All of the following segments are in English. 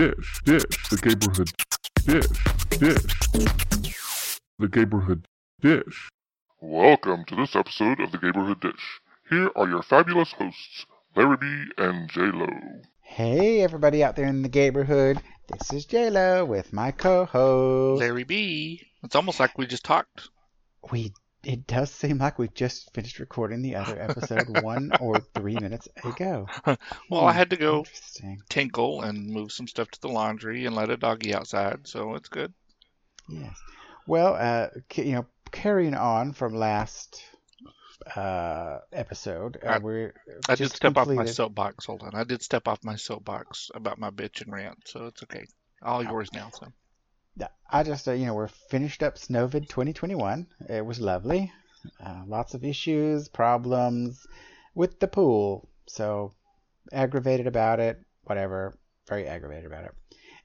The Gayborhood Dish. The Gayborhood Dish. Welcome to this episode of The Gayborhood Dish. Here are your fabulous hosts, Larry B and J-Lo. Hey everybody out there in the Gayborhood. This is J-Lo with my co-host, Larry B. It's almost like we just talked. It does seem like we just finished recording the other episode 1 or 3 minutes ago. Well, I had to go tinkle and move some stuff to the laundry and let a doggy outside, so it's good. Yes. Well, carrying on from last episode, I did step off my soapbox about my bitch and rant, so it's okay. All yours now, so. I just, we're finished up Snowvid 2021. It was lovely. Lots of issues, problems with the pool. So aggravated about it, whatever. Very aggravated about it.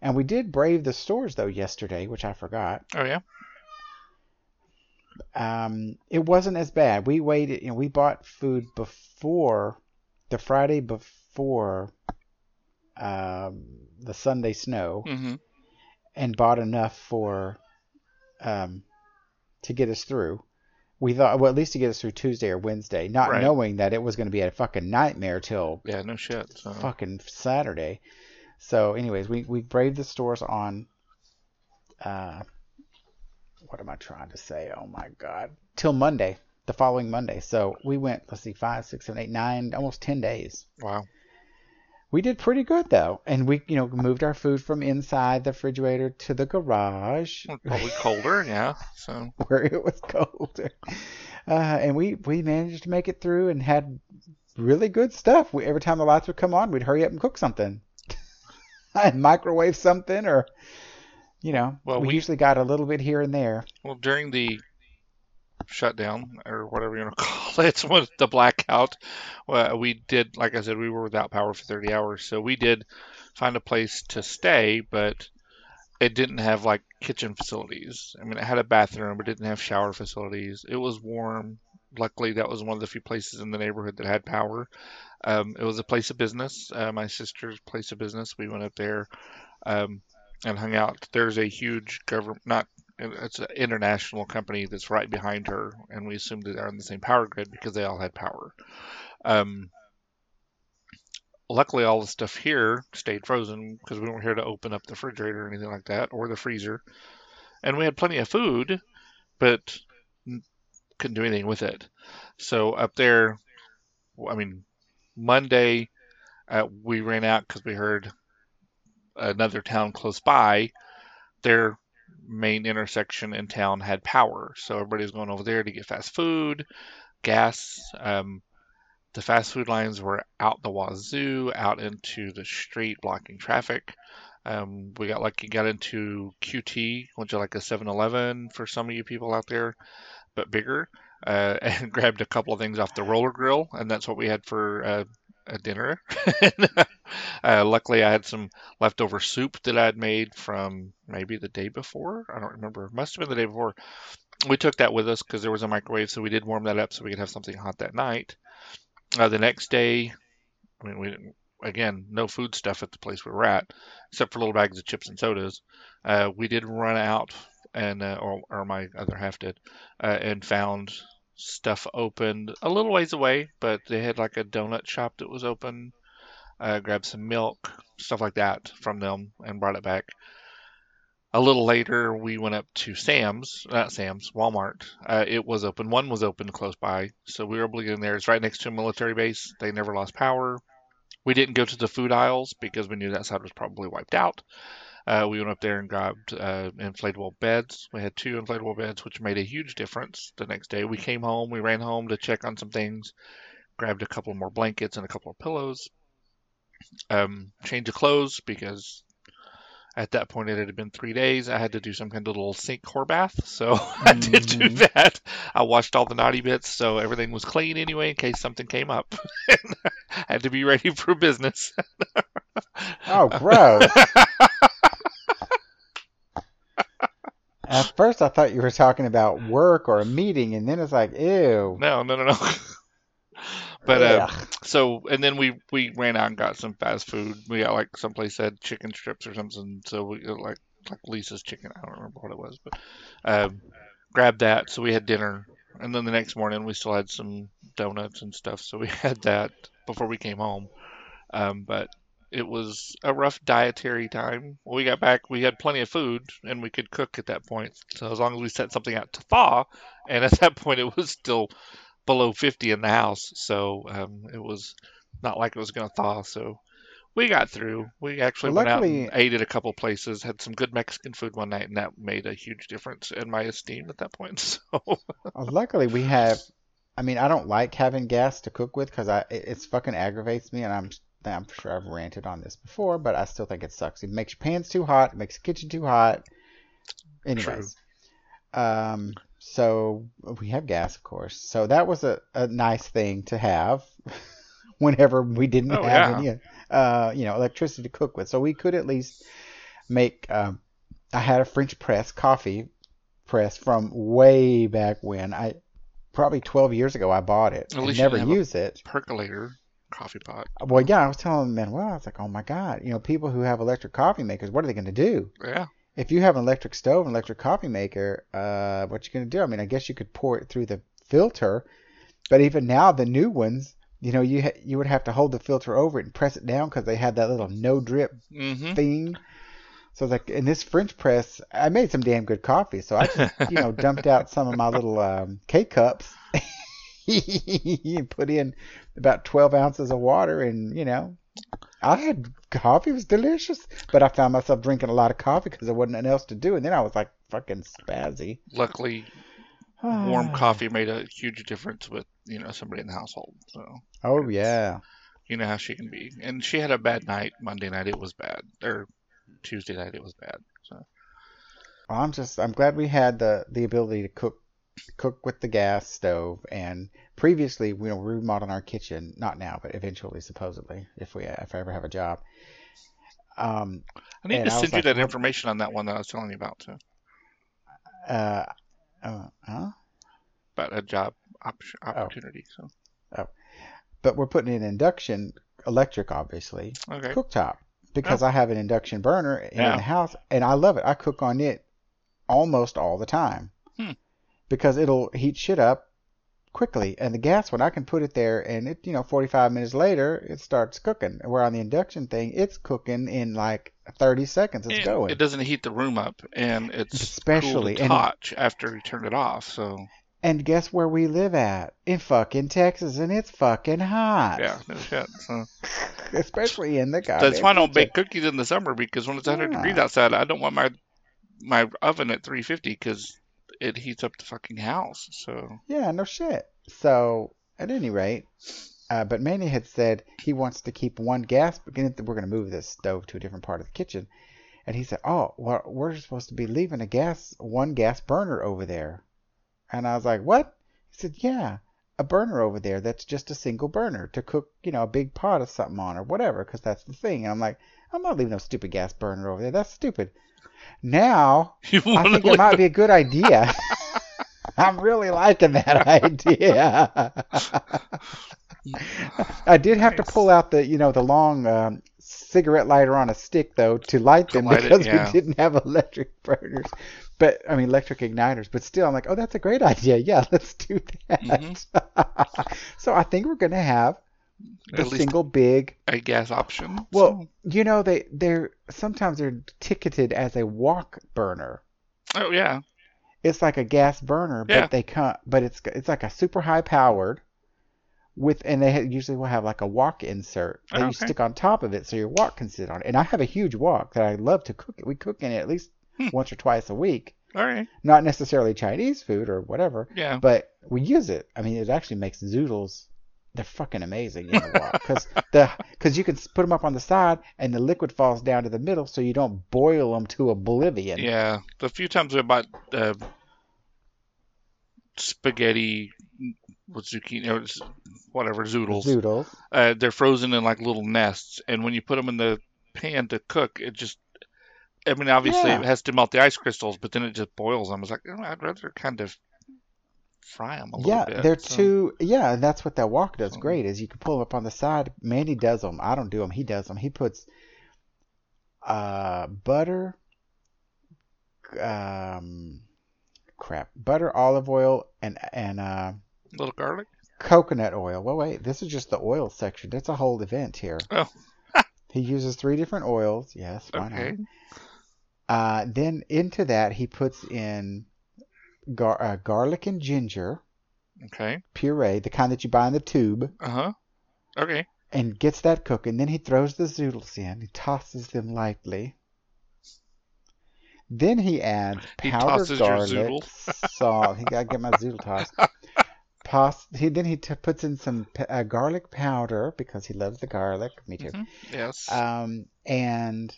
And we did brave the stores, though, yesterday, which I forgot. Oh, yeah? It wasn't as bad. We waited, we bought food the Friday before the Sunday snow. Mm-hmm. And bought enough for to get us through. We thought, well, at least to get us through Tuesday or Wednesday, not knowing that it was going to be a fucking nightmare till no shit, so. Fucking Saturday. So, anyways, we braved the stores on. What am I trying to say? Oh my god! Till Monday, the following Monday. So we went. Let's see, 5, 6, 7, 8, 9, almost 10 days. Wow. We did pretty good, though. And we, moved our food from inside the refrigerator to the garage. Probably colder, yeah. So where it was colder. And we managed to make it through and had really good stuff. Every time the lights would come on, we'd hurry up and cook something. I'd microwave something or, well, we usually got a little bit here and there. Well, during the shutdown or whatever you want to call it, was the blackout. We did, like I said, we were without power for 30 hours, so we did find a place to stay, but it didn't have like kitchen facilities. I mean, it had a bathroom, but it didn't have shower facilities. It was warm. Luckily, that was one of the few places in the neighborhood that had power. It was a place of business, my sister's place of business. We went up there and hung out. There's a huge it's an international company that's right behind her, and we assumed that they're on the same power grid because they all had power. Luckily, all the stuff here stayed frozen because we weren't here to open up the refrigerator or anything like that, or the freezer. And we had plenty of food, but couldn't do anything with it. So up there, Monday, we ran out because we heard another town close by. Their main intersection in town had power, so everybody was going over there to get fast food, gas. The fast food lines were out the wazoo, out into the street, blocking traffic. We got lucky, got into QT, which is like a 7-Eleven for some of you people out there, but bigger, and grabbed a couple of things off the roller grill, and that's what we had for a dinner. Luckily, I had some leftover soup that I had made from maybe the day before. I don't remember. Must have been the day before. We took that with us because there was a microwave, so we did warm that up so we could have something hot that night. The next day, no food stuff at the place we were at, except for little bags of chips and sodas. We did run out, and or my other half did, and found stuff opened a little ways away, but they had like a donut shop that was open. Grabbed some milk, stuff like that from them, and brought it back. A little later, we went up to Walmart. It was open. One was open close by, so we were able to get in there. It's right next to a military base. They never lost power. We didn't go to the food aisles because we knew that side was probably wiped out. We went up there and grabbed inflatable beds. We had 2 inflatable beds, which made a huge difference the next day. We came home. We ran home to check on some things, grabbed a couple more blankets and a couple of pillows. Change of clothes because at that point it had been 3 days. I had to do some kind of little sink whore bath, so I did do that. I washed all the naughty bits, so everything was clean anyway in case something came up. I had to be ready for business. Oh, gross. At first I thought you were talking about work or a meeting, and then it's like, ew. No. But so, and then we ran out and got some fast food. We got like someplace that had chicken strips or something. So we got like Lisa's chicken. I don't remember what it was, but grabbed that. So we had dinner, and then the next morning we still had some donuts and stuff. So we had that before we came home. But it was a rough dietary time. When we got back, we had plenty of food and we could cook at that point. So as long as we set something out to thaw, and at that point it was still below 50 in the house, so it was not like it was going to thaw, so we got through. We actually went out and ate at a couple places, had some good Mexican food one night, and that made a huge difference in my esteem at that point. So luckily we have, I mean, I don't like having gas to cook with because it fucking aggravates me, and I'm sure I've ranted on this before, but I still think it sucks. It makes your pans too hot, it makes the kitchen too hot. Anyways. True. So we have gas, of course. So that was a nice thing to have whenever we didn't have any, electricity to cook with. So we could at least make, I had a French press, coffee press from way back when. Probably 12 years ago I bought it. At least never used it. Percolator coffee pot. Well, yeah, I was telling Manuel, I was like, oh my God, people who have electric coffee makers, what are they going to do? Yeah. If you have an electric stove, an electric coffee maker, what you gonna do? I mean, I guess you could pour it through the filter, but even now the new ones, you would have to hold the filter over it and press it down because they had that little no drip thing. So like in this French press, I made some damn good coffee, so I just dumped out some of my little K cups and put in about 12 ounces of water, and I had coffee. It was delicious. But I found myself drinking a lot of coffee because there wasn't nothing else to do. And then I was like fucking spazzy. Luckily, warm coffee made a huge difference with, somebody in the household. So. Oh, yeah. You know how she can be. And she had a bad night. Monday night it was bad. Or Tuesday night it was bad. So I'm glad we had the ability to cook with the gas stove, and previously we were remodeling our kitchen, not now but eventually, supposedly, if I ever have a job. I need to send you that information on that one that I was telling you about too. About a job opportunity. But we're putting in induction electric, obviously, cooktop, because I have an induction burner in the house and I love it. I cook on it almost all the time. Because it'll heat shit up quickly. And the gas one, I can put it there, and it 45 minutes later, it starts cooking. Where on the induction thing, it's cooking in like 30 seconds. It's going. It doesn't heat the room up, and it's especially cool to touch after you turn it off. So. And guess where we live at? In fucking Texas, and it's fucking hot. Yeah, no shit. So. Especially in the goddamn. That's why I don't bake cookies in the summer, because when it's 100 degrees outside, I don't want my oven at 350 because... it heats up the fucking house. So yeah, no shit. So at any rate, but Manny had said he wants to keep one gas. We're going to move this stove to a different part of the kitchen, and he said, "Oh, well, we're supposed to be leaving one gas burner over there." And I was like, "What?" He said, "Yeah, a burner over there that's just a single burner to cook, a big pot of something on or whatever, because that's the thing." And I'm like, "I'm not leaving no stupid gas burner over there. That's stupid." Now, I think it might be a good idea. I'm really liking that idea. I did have to pull out the, the long cigarette lighter on a stick, though, to light them because we didn't have electric burners. But, I mean, electric igniters. But still, I'm like, oh, that's a great idea. Yeah, let's do that. So I think we're going to have the single big a gas option. Well, they're sometimes they're ticketed as a wok burner. Oh yeah, it's like a gas burner, but they can't. But it's like a super high powered and they usually will have like a wok insert that you stick on top of it, so your wok can sit on it. And I have a huge wok that I love to cook. We cook in it at least once or twice a week. All right. Not necessarily Chinese food or whatever. Yeah. But we use it. I mean, it actually makes zoodles. They're fucking amazing in the wok because you can put them up on the side and the liquid falls down to the middle, so you don't boil them to oblivion. Yeah, the few times I bought spaghetti with zucchini or whatever zoodles, they're frozen in like little nests, and when you put them in the pan to cook, it just. I mean, obviously it has to melt the ice crystals, but then it just boils them. It's like I'd rather kind of fry them a little bit. Yeah, that's what that wok does great, is you can pull them up on the side. Mandy does them. I don't do them. He does them. He puts butter, butter, olive oil, and a little garlic? Coconut oil. Well, wait, this is just the oil section. That's a whole event here. Oh. He uses 3 different oils. Yes, why not? Then into that, he puts in garlic and ginger. Okay. Puree, the kind that you buy in the tube. Uh-huh. Okay. And gets that cooking. Then he throws the zoodles in. He tosses them lightly. Then he adds powdered garlic. Salt. I get my zoodle tossed. Then he puts in some garlic powder because he loves the garlic. Me too. Mm-hmm. Yes. And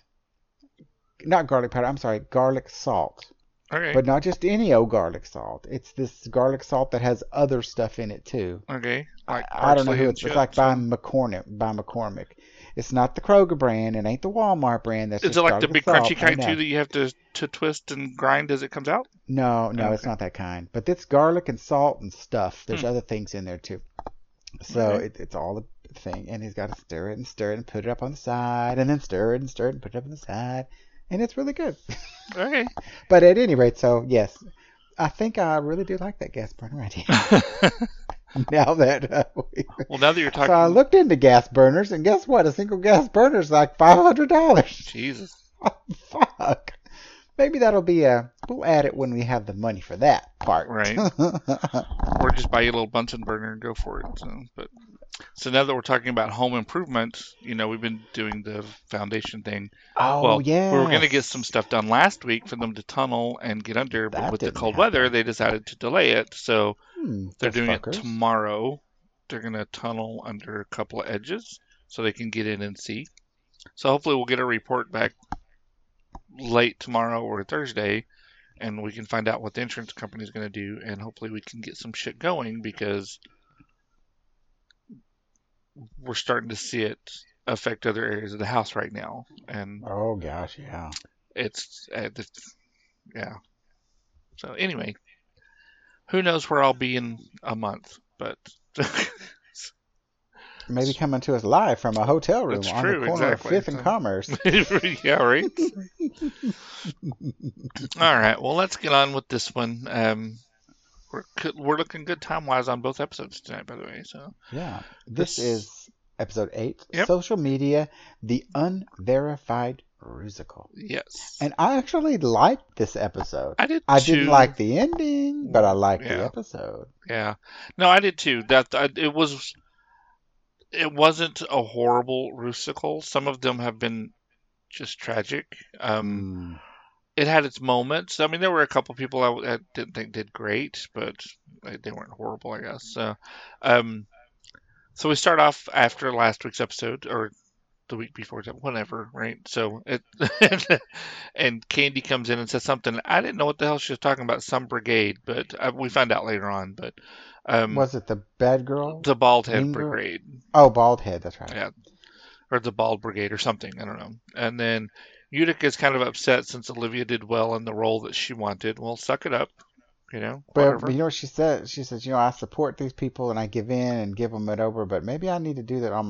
not garlic powder. I'm sorry, garlic salt. Okay. But not just any old garlic salt. It's this garlic salt that has other stuff in it too. Okay. Like I don't know who it's like by McCormick. It's not the Kroger brand. It ain't the Walmart brand. That's is it like the big crunchy kind too that you have to twist and grind as it comes out? No, it's not that kind. But it's garlic and salt and stuff. There's other things in there too. So it's all the thing. And he's got to stir it and put it up on the side. And then stir it and put it up on the side. And it's really good. Okay. But at any rate, so yes, I think I really do like that gas burner idea. now that you're talking, so I looked into gas burners, and guess what? A single gas burner is like $500. Jesus. Oh, fuck. Maybe that'll be we'll add it when we have the money for that part. Right. Or just buy you a little Bunsen burner and go for it. So now that we're talking about home improvement, we've been doing the foundation thing. We were going to get some stuff done last week for them to tunnel and get under, but with the cold weather, they decided to delay it. So they're doing it tomorrow. They're going to tunnel under a couple of edges so they can get in and see. So hopefully we'll get a report back late tomorrow or Thursday, and we can find out what the insurance company is going to do, and hopefully we can get some shit going because we're starting to see it affect other areas of the house right now. And oh gosh, yeah, it's yeah. So anyway, who knows where I'll be in a month, but. Maybe coming to us live from a hotel room on the corner of 5th and Commerce. Yeah, right? All right. Well, let's get on with this one. We're looking good time-wise on both episodes tonight, by the way. So yeah. This is episode 8, Social Media, The Unverified Rusical. Yes. And I actually liked this episode. I did, too. I didn't like the ending, but I liked the episode. Yeah. No, I did, too. It wasn't a horrible rusical. Some of them have been just tragic. It had its moments. I mean, there were a couple people I didn't think did great, but they weren't horrible, I guess. So we start off after last week's episode, or the week before, whatever, right? So and Candy comes in and says something. I didn't know what the hell she was talking about, some brigade, but we find out later on. But was it the bad girl? The bald head brigade. Oh, bald head, that's right. Yeah, or the bald brigade or something. I don't know. And then Utica is kind of upset since Olivia did well in the role that she wanted. Well, suck it up, But you know what she said? She says, I support these people and I give in and give them it over, but maybe I need to do that I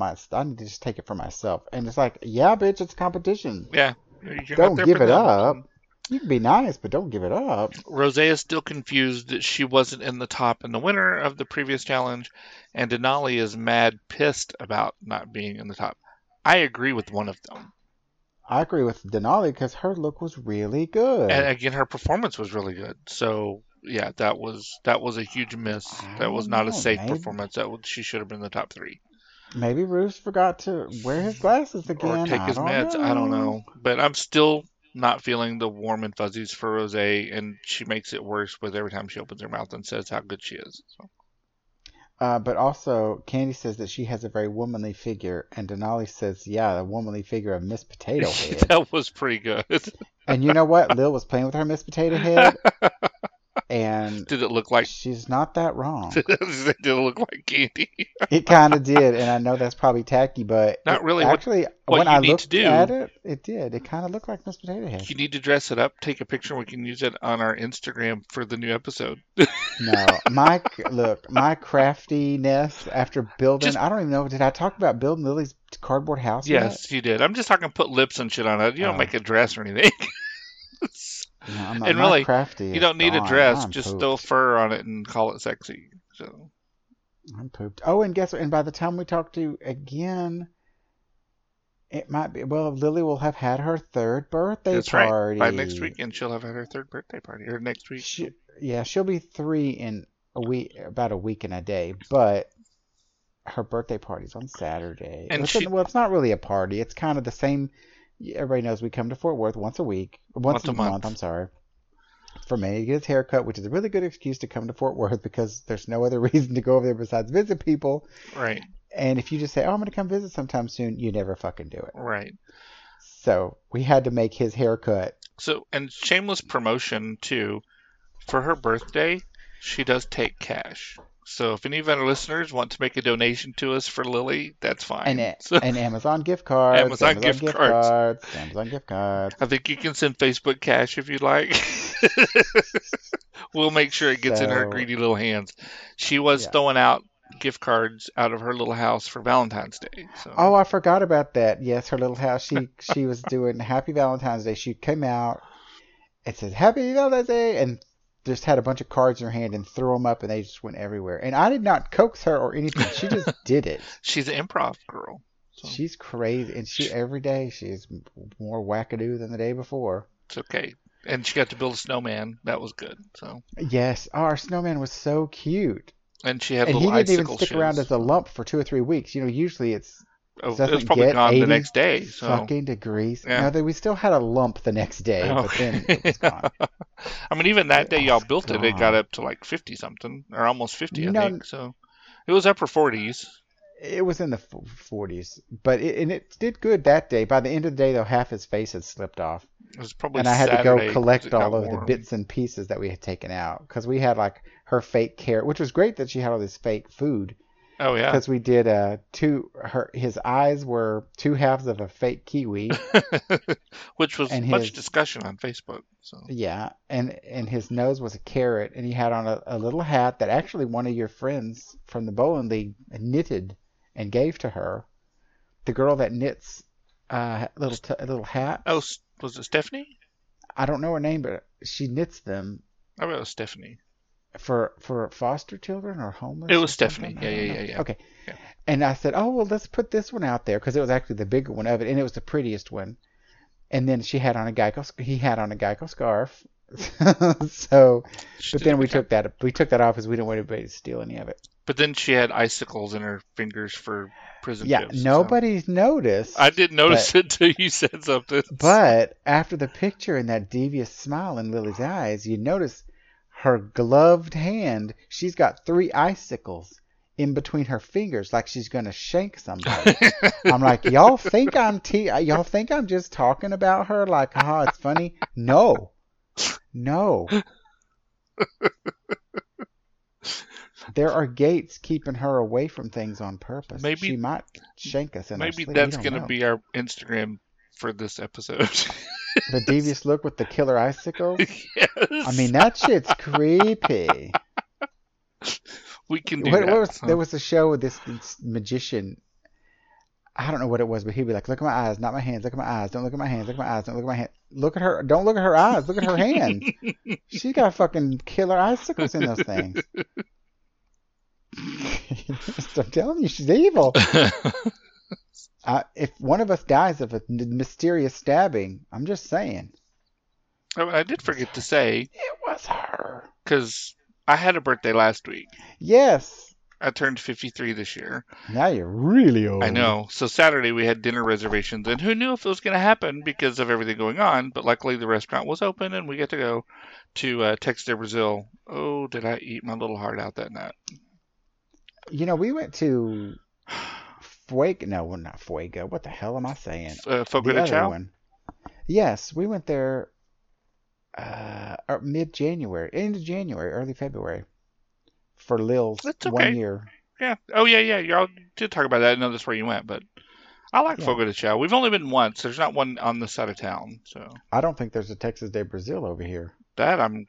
need to just take it for myself. And it's like, yeah, bitch, it's competition. Yeah. Don't give it up. You can be nice, but don't give it up. Rosé is still confused that she wasn't in the top and the winner of the previous challenge, and Denali is pissed about not being in the top. I agree with one of them. I agree with Denali because her look was really good. And again, her performance was really good. So, yeah, that was a huge miss. That was not a safe performance. She should have been in the top 3. Maybe Roos forgot to wear his glasses again. Or take his meds. I don't know. But I'm still not feeling the warm and fuzzies for Rosé, and she makes it worse with every time she opens her mouth and says how good she is. So. But also, Candy says that she has a very womanly figure, and Denali says, yeah, the womanly figure of Miss Potato Head. That was pretty good. And you know what? Lil was playing with her Miss Potato Head, and Did it look like... She's not that wrong. Did it look like Candy? It kind of did, and I know that's probably tacky, but... Not really. Actually, when I looked at it, it did. It kind of looked like Miss Potato Head. You need to dress it up, take a picture, and we can use it on our Instagram for the new episode. No. My craftiness after building... I don't even know. Did I talk about building Lily's cardboard house? Yes, you did. I'm just talking put lips and shit on it. You don't make a dress or anything. No, I'm not, and really, crafty. You don't need a dress. Just pooped. Throw fur on it and call it sexy. So I'm pooped. Oh, and guess what? And by the time we talk to you again, it might be. Well, Lily will have had her third birthday party. Right. By next weekend, she'll have had her third birthday party. Or next week. She'll be 3 in a week, about a week and a day. But her birthday party's on Saturday. And it's not really a party. It's kind of the same. Everybody knows we come to Fort Worth once a month. I'm sorry, for Manny to get his haircut, which is a really good excuse to come to Fort Worth because there's no other reason to go over there besides visit people. Right. And if you just say, "Oh, I'm going to come visit sometime soon," you never fucking do it. Right. So we had to make his haircut. So, and shameless promotion too. For her birthday, she does take cash. So if any of our listeners want to make a donation to us for Lily, that's fine. And Amazon gift cards. Amazon gift cards. I think you can send Facebook cash if you'd like. We'll make sure it gets in her greedy little hands. She was throwing out gift cards out of her little house for Valentine's Day. So. Oh, I forgot about that. Yes, her little house. She was doing Happy Valentine's Day. She came out and said, "Happy Valentine's Day," and just had a bunch of cards in her hand and threw them up, and they just went everywhere. And I did not coax her or anything. She just did it. She's an improv girl. So. She's crazy. And every day, she's more wackadoo than the day before. It's okay. And she got to build a snowman. That was good. So yes. Oh, our snowman was so cute. And she had little icicle shoes. And he didn't even stick around as a lump for 2 or 3 weeks. You know, usually it was probably gone the next day. So. Fucking degrees. Yeah. No, we still had a lump the next day, but then it was gone. I mean, even that day y'all built it, it got up to like 50-something, or almost 50, I think. So it was upper 40s. It was in the 40s, but it did good that day. By the end of the day, though, half his face had slipped off. It was probably Saturday, had to go collect all of the bits and pieces that we had taken out, because we had like her fake carrot, which was great that she had all this fake food. Oh yeah, because we did his eyes were 2 halves of a fake kiwi, which was much discussion on Facebook. So yeah, and his nose was a carrot, and he had on a little hat that actually one of your friends from the bowling league knitted and gave to her. The girl that knits little hats. Oh, was it Stephanie? I don't know her name, but she knits them. I bet it was Stephanie. For foster children or homeless? It was Stephanie. Yeah. Okay. Yeah. And I said, oh, well, let's put this one out there, because it was actually the bigger one of it, and it was the prettiest one. And then he had on a Geico scarf. So, but then we took that off because we didn't want anybody to steal any of it. But then she had icicles in her fingers for prison gifts. Yeah, nobody's noticed. I didn't notice it until you said something. But after the picture and that devious smile in Lily's eyes, you notice. Her gloved hand, she's got 3 icicles in between her fingers, like she's gonna shank somebody. I'm like, y'all think I'm just talking about her? Like, oh, it's funny. No. There are gates keeping her away from things on purpose. Maybe she might shank us. Maybe that's gonna be our Instagram for this episode. The devious look with the killer icicles? Yes. I mean, that shit's creepy. We can do that. There was a show with this magician. I don't know what it was, but he'd be like, look at my eyes, not my hands. Look at my eyes. Don't look at my hands. Look at my eyes. Don't look at my hands. Look at her. Don't look at her eyes. Look at her hands. She's got fucking killer icicles in those things. I'm telling you, she's evil. If one of us dies of a mysterious stabbing, I'm just saying. I did forget to say. It was her. Because I had a birthday last week. Yes. I turned 53 this year. Now you're really old. I know. So Saturday we had dinner reservations, and who knew if it was going to happen because of everything going on. But luckily the restaurant was open, and we got to go to Texas de Brazil. Oh, did I eat my little heart out that night? You know, we went to... Fuego? No, we're not Fuego. What the hell am I saying? Fogo de Chão. Yes, we went there. mid-January, end of January, early February, for Lil's okay. 1 year. Yeah. Oh, yeah, yeah. Y'all did talk about that. I know that's where you went, but I like Fogo de Chão. We've only been once. There's not one on this side of town. So I don't think there's a Texas de Brazil over here. That I'm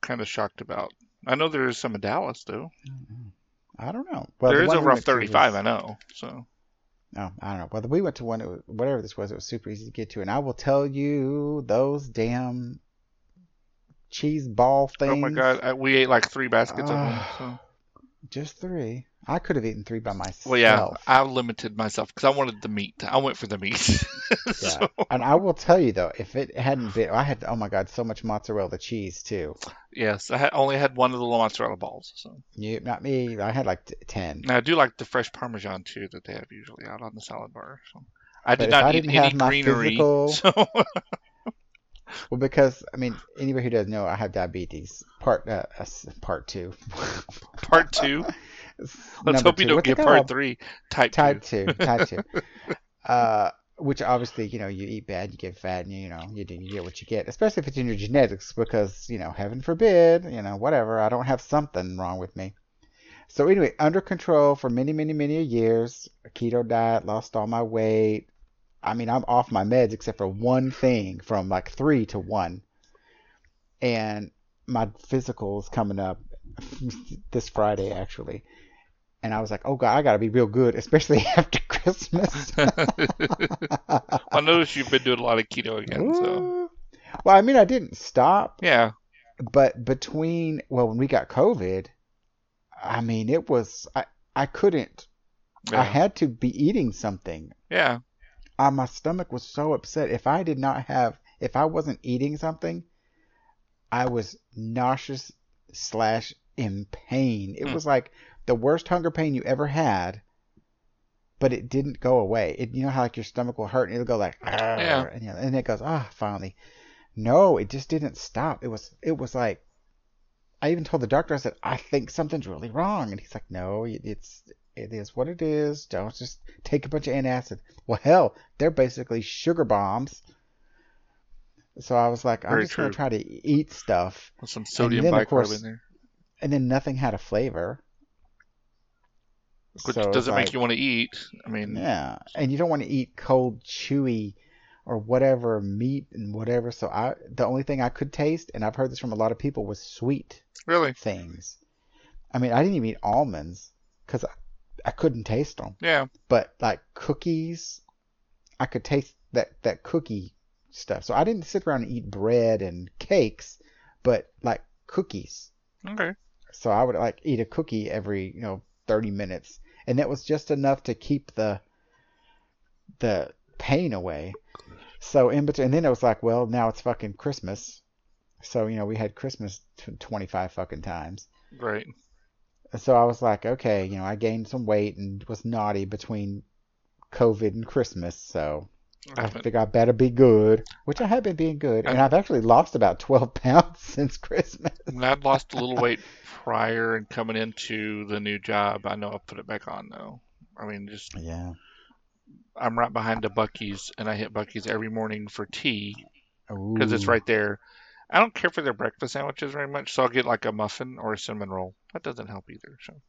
kind of shocked about. I know there is some in Dallas, though. I don't know. Well, there is over on 35, I know. So. No, I don't know. Well, we went to one, it was, whatever this was, it was super easy to get to. And I will tell you, those damn cheese ball things. Oh, my God. We ate like 3 baskets of them. So. Just 3. I could have eaten 3 by myself. Well, yeah, I limited myself because I wanted the meat. I went for the meat. Yeah. So. And I will tell you, though, if it hadn't been, I had, oh, my God, so much mozzarella cheese, too. Yes, I only had one of the little mozzarella balls. So. You, not me. I had like 10. And I do like the fresh Parmesan, too, that they have usually out on the salad bar. So. I didn't have any greenery. So. Well, because, I mean, anybody who doesn't know, I have diabetes. Part 2. Part 2? Let's hope 2. You don't get part 3. Type 2. Which obviously, you know, you eat bad, you get fat, and, you know, you get what you get. Especially if it's in your genetics because, you know, heaven forbid, you know, whatever. I don't have something wrong with me. So anyway, under control for many, many, many years. A keto diet, lost all my weight. I mean, I'm off my meds except for one thing from like 3 to 1. And my physical is coming up this Friday, actually. And I was like, oh, God, I got to be real good, especially after Christmas. I noticed you've been doing a lot of keto again. So. Well, I mean, I didn't stop. Yeah. But between, well, when we got COVID, I mean, it was, I couldn't. Yeah. I had to be eating something. Yeah. My stomach was so upset. If I wasn't eating something, I was nauseous / in pain. It was like the worst hunger pain you ever had, but it didn't go away. It, you know how like your stomach will hurt and it'll go like, yeah. and it goes, finally. No, it just didn't stop. It was like, I even told the doctor, I said, I think something's really wrong. And he's like, no, it is what it is. Don't just take a bunch of antacid. Well, hell, they're basically sugar bombs. So I was like, I'm just going to try to eat stuff. With some sodium bicarb in there. And then nothing had a flavor. Which doesn't make you want to eat. I mean. Yeah. And you don't want to eat cold, chewy, or whatever meat and whatever. So the only thing I could taste, and I've heard this from a lot of people, was sweet things. I mean, I didn't even eat almonds because I couldn't taste them. Yeah. But like cookies, I could taste that cookie stuff. So I didn't sit around and eat bread and cakes, but like cookies. Okay. So I would like eat a cookie every, 30 minutes. And that was just enough to keep the pain away. So in between, and then it was like, well, now it's fucking Christmas. So, we had Christmas 25 fucking times. Right. So I was like, okay, I gained some weight and was naughty between COVID and Christmas. So I think I better be good, which I have been being good. And I've actually lost about 12 pounds since Christmas. I've lost a little weight prior and coming into the new job. I know I've put it back on, though. I mean, just. Yeah. I'm right behind the Bucky's, and I hit Bucky's every morning for tea because it's right there. I don't care for their breakfast sandwiches very much, so I'll get like a muffin or a cinnamon roll. That doesn't help either. So,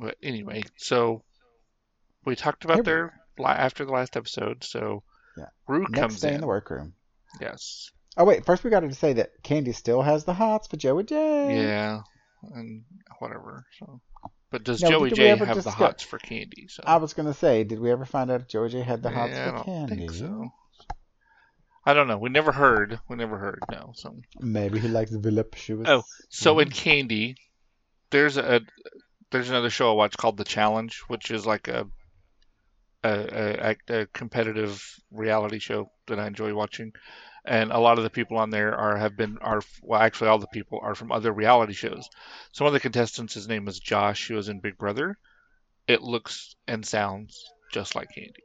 but anyway, so we talked about after the last episode. So yeah. Rue comes in. Next day in the workroom. Yes. Oh wait, first we got to say that Candy still has the hots for Joey J. Yeah, and whatever. So, but does Joey J have the hots for Candy? So I was gonna say, did we ever find out if Joey J had the hots for Candy? I don't think so. I don't know. We never heard. No. So. Maybe he likes voluptuous. Oh, so in Candy, there's another show I watch called The Challenge, which is like a competitive reality show that I enjoy watching, and a lot of the people on there actually all the people are from other reality shows. So one of the contestants, his name was Josh, who was in Big Brother. It looks and sounds just like Candy.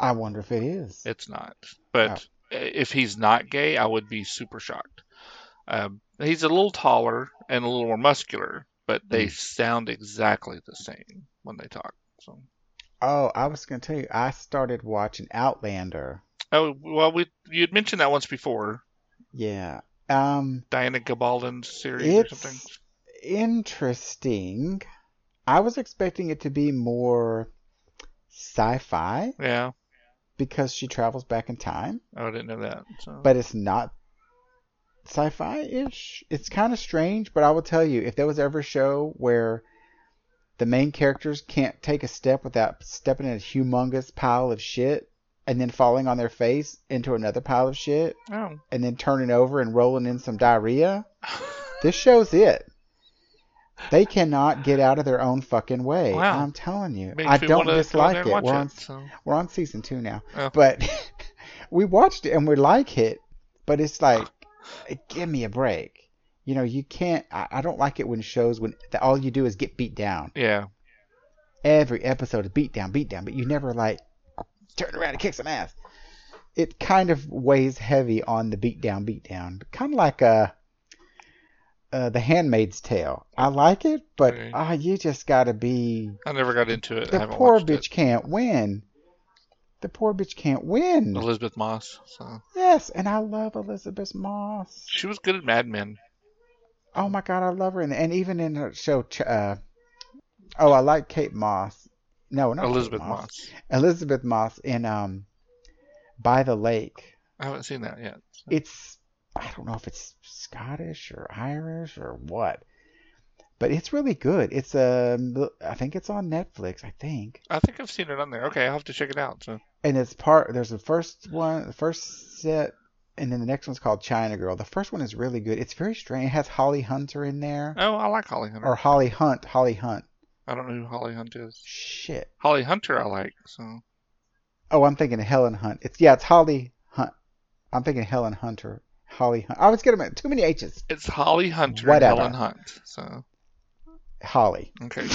I wonder if it is. It's not. But if he's not gay, I would be super shocked. He's a little taller and a little more muscular, but they sound exactly the same when they talk. So. Oh, I was going to tell you, I started watching Outlander. Oh, well, you'd mentioned that once before. Yeah. Diana Gabaldon's series or something. It's interesting. I was expecting it to be more sci-fi. Yeah. Because she travels back in time. Oh, I didn't know that. So. But it's not sci-fi-ish. It's kind of strange, but I will tell you, if there was ever a show where the main characters can't take a step without stepping in a humongous pile of shit and then falling on their face into another pile of shit and then turning over and rolling in some diarrhea, this show's it. They cannot get out of their own fucking way. Wow. I'm telling you. I don't dislike it. We're on season 2 now. Oh. But we watched it and we like it, but it's like, give me a break. You know, you can't... I don't like it when shows when all you do is get beat down. Yeah. Every episode is beat down, but you never like turn around and kick some ass. It kind of weighs heavy on the beat down. But kind of like The Handmaid's Tale. I like it, but you just gotta be... I never got into it. The poor bitch can't win. Elizabeth Moss. So. Yes, and I love Elizabeth Moss. She was good at Mad Men. Oh my God, I love her. And even in her show, I like Kate Moss. No, not Elizabeth Moss. Elizabeth Moss in By the Lake. I haven't seen that yet. So. It's, I don't know if it's Scottish or Irish or what, but it's really good. It's I think it's on Netflix. I think I've seen it on there. Okay, I'll have to check it out. So. And it's there's the first one, the first set. And then the next one's called China Girl. The first one is really good. It's very strange. It has Holly Hunter in there. Oh, I like Holly Hunter. Or Holly Hunt. I don't know who Holly Hunt is. Shit. Holly Hunter I like, so. Oh, I'm thinking Helen Hunt. It's Holly Hunt. I'm thinking Helen Hunter. Holly Hunt. I was getting too many H's. It's Holly Hunter and Helen Hunt, so. Holly. Okay.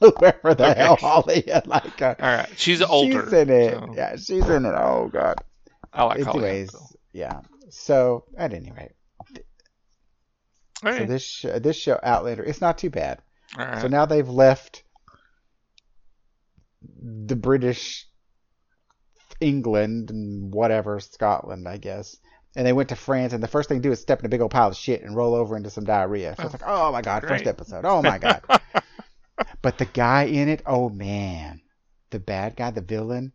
Whoever the hell Holly is. Like all right. She's older. She's in it. So. Yeah, she's in it. Oh, God. I like anyways, Holly Hunter. Yeah. So at any rate, so this show Outlander, it's not too bad. All right. So now they've left the British England and whatever Scotland, I guess, and they went to France, and the first thing they do is step in a big old pile of shit and roll over into some diarrhea. So it's like, oh my God, great. First episode. Oh my God. But the guy in it, oh man, the bad guy, the villain.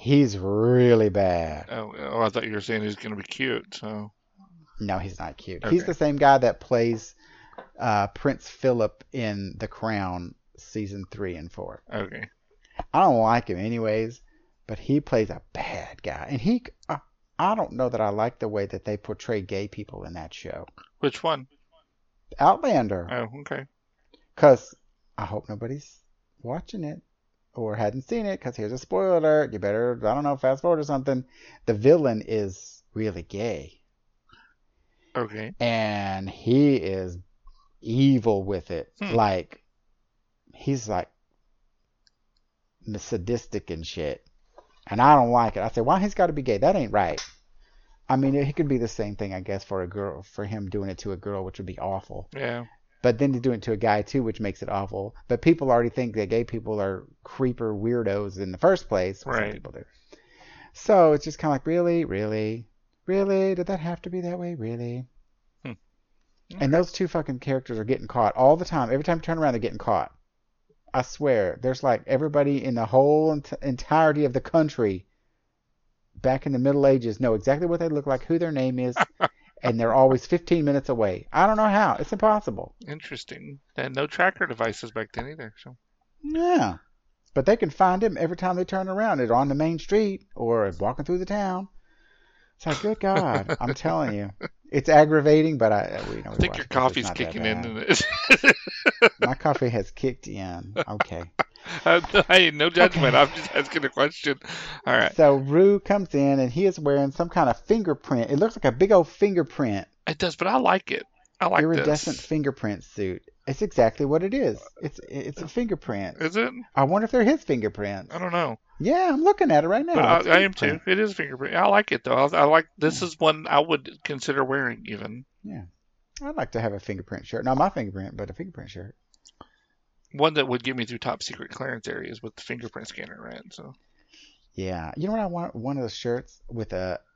He's really bad. Oh, I thought you were saying he's going to be cute. So no, he's not cute. Okay. He's the same guy that plays Prince Philip in The Crown season 3 and 4. Okay. I don't like him anyways, but he plays a bad guy, and I don't know that I like the way that they portray gay people in that show. Which one? Outlander. Oh, okay. Because I hope nobody's watching it. Or hadn't seen it, because here's a spoiler alert. You better, I don't know, fast forward or something. The villain is really gay. Okay. And he is evil with it. Like, he's like sadistic and shit. And I don't like it. I said, why he's got to be gay? That ain't right. I mean, it could be the same thing, I guess, for a girl, for him doing it to a girl, which would be awful. Yeah. But then to do it to a guy, too, which makes it awful. But people already think that gay people are creeper weirdos in the first place. Right. Some people do. So it's just kind of like, really? Really? Really? Did that have to be that way? Really? Hmm. Okay. And those two fucking characters are getting caught all the time. Every time you turn around, they're getting caught. I swear. There's like everybody in the whole entirety of the country back in the Middle Ages know exactly what they look like, who their name is. And they're always 15 minutes away. I don't know how. It's impossible. Interesting. And no tracker devices back then either. So. Yeah. But they can find him every time they turn around. Either on the main street or walking through the town. It's like, good God. I'm telling you. It's aggravating, but I think your coffee's kicking in. My coffee has kicked in. Okay. Hey, no judgment. Okay. I'm just asking a question. All right. So Rue comes in, and he is wearing some kind of fingerprint. It looks like a big old fingerprint. It does, but I like it. I like iridescent fingerprint suit. It's exactly what it is. It's a fingerprint. Is it? I wonder if they're his fingerprints. I don't know. Yeah, I'm looking at it right now. But I am too. It is fingerprint. I like it though. I like this is one I would consider wearing even. Yeah, I'd like to have a fingerprint shirt. Not my fingerprint, but a fingerprint shirt. One that would get me through top secret clearance areas with the fingerprint scanner, right? So. Yeah. You know what I want? One of those shirts with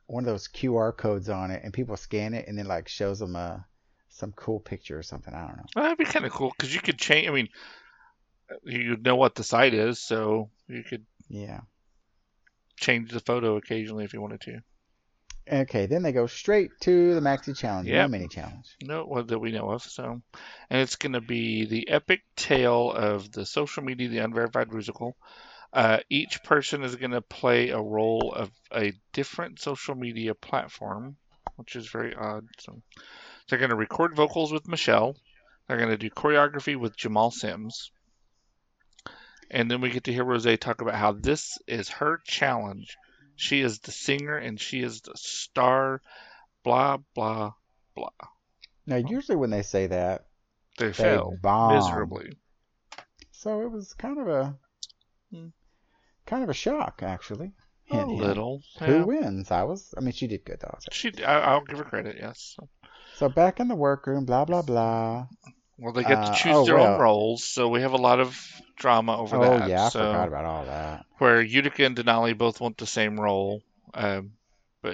one of those QR codes on it, and people scan it, and then like shows them some cool picture or something. I don't know. Well, that'd be kind of cool because you could change. I mean, you know what the site is, so you could change the photo occasionally if you wanted to. Okay, then they go straight to the Maxi Challenge, no mini challenge. No one that we know of. So, and it's going to be the epic tale of the social media, the unverified Rusical. Each person is going to play a role of a different social media platform, which is very odd. So, they're going to record vocals with Michelle. They're going to do choreography with Jamal Sims. And then we get to hear Rosé talk about how this is her challenge. She is the singer and she is the star, blah, blah, blah. Now, usually when they say that, they fail miserably. So it was kind of a shock, actually. A little. Yeah. Who wins? I mean, she did good, though. I'll give her credit, yes. So back in the workroom, blah, blah, blah. Well, they get to choose their own roles, so we have a lot of drama over that. Oh, yeah, I forgot about all that. Where Utica and Denali both want the same role, but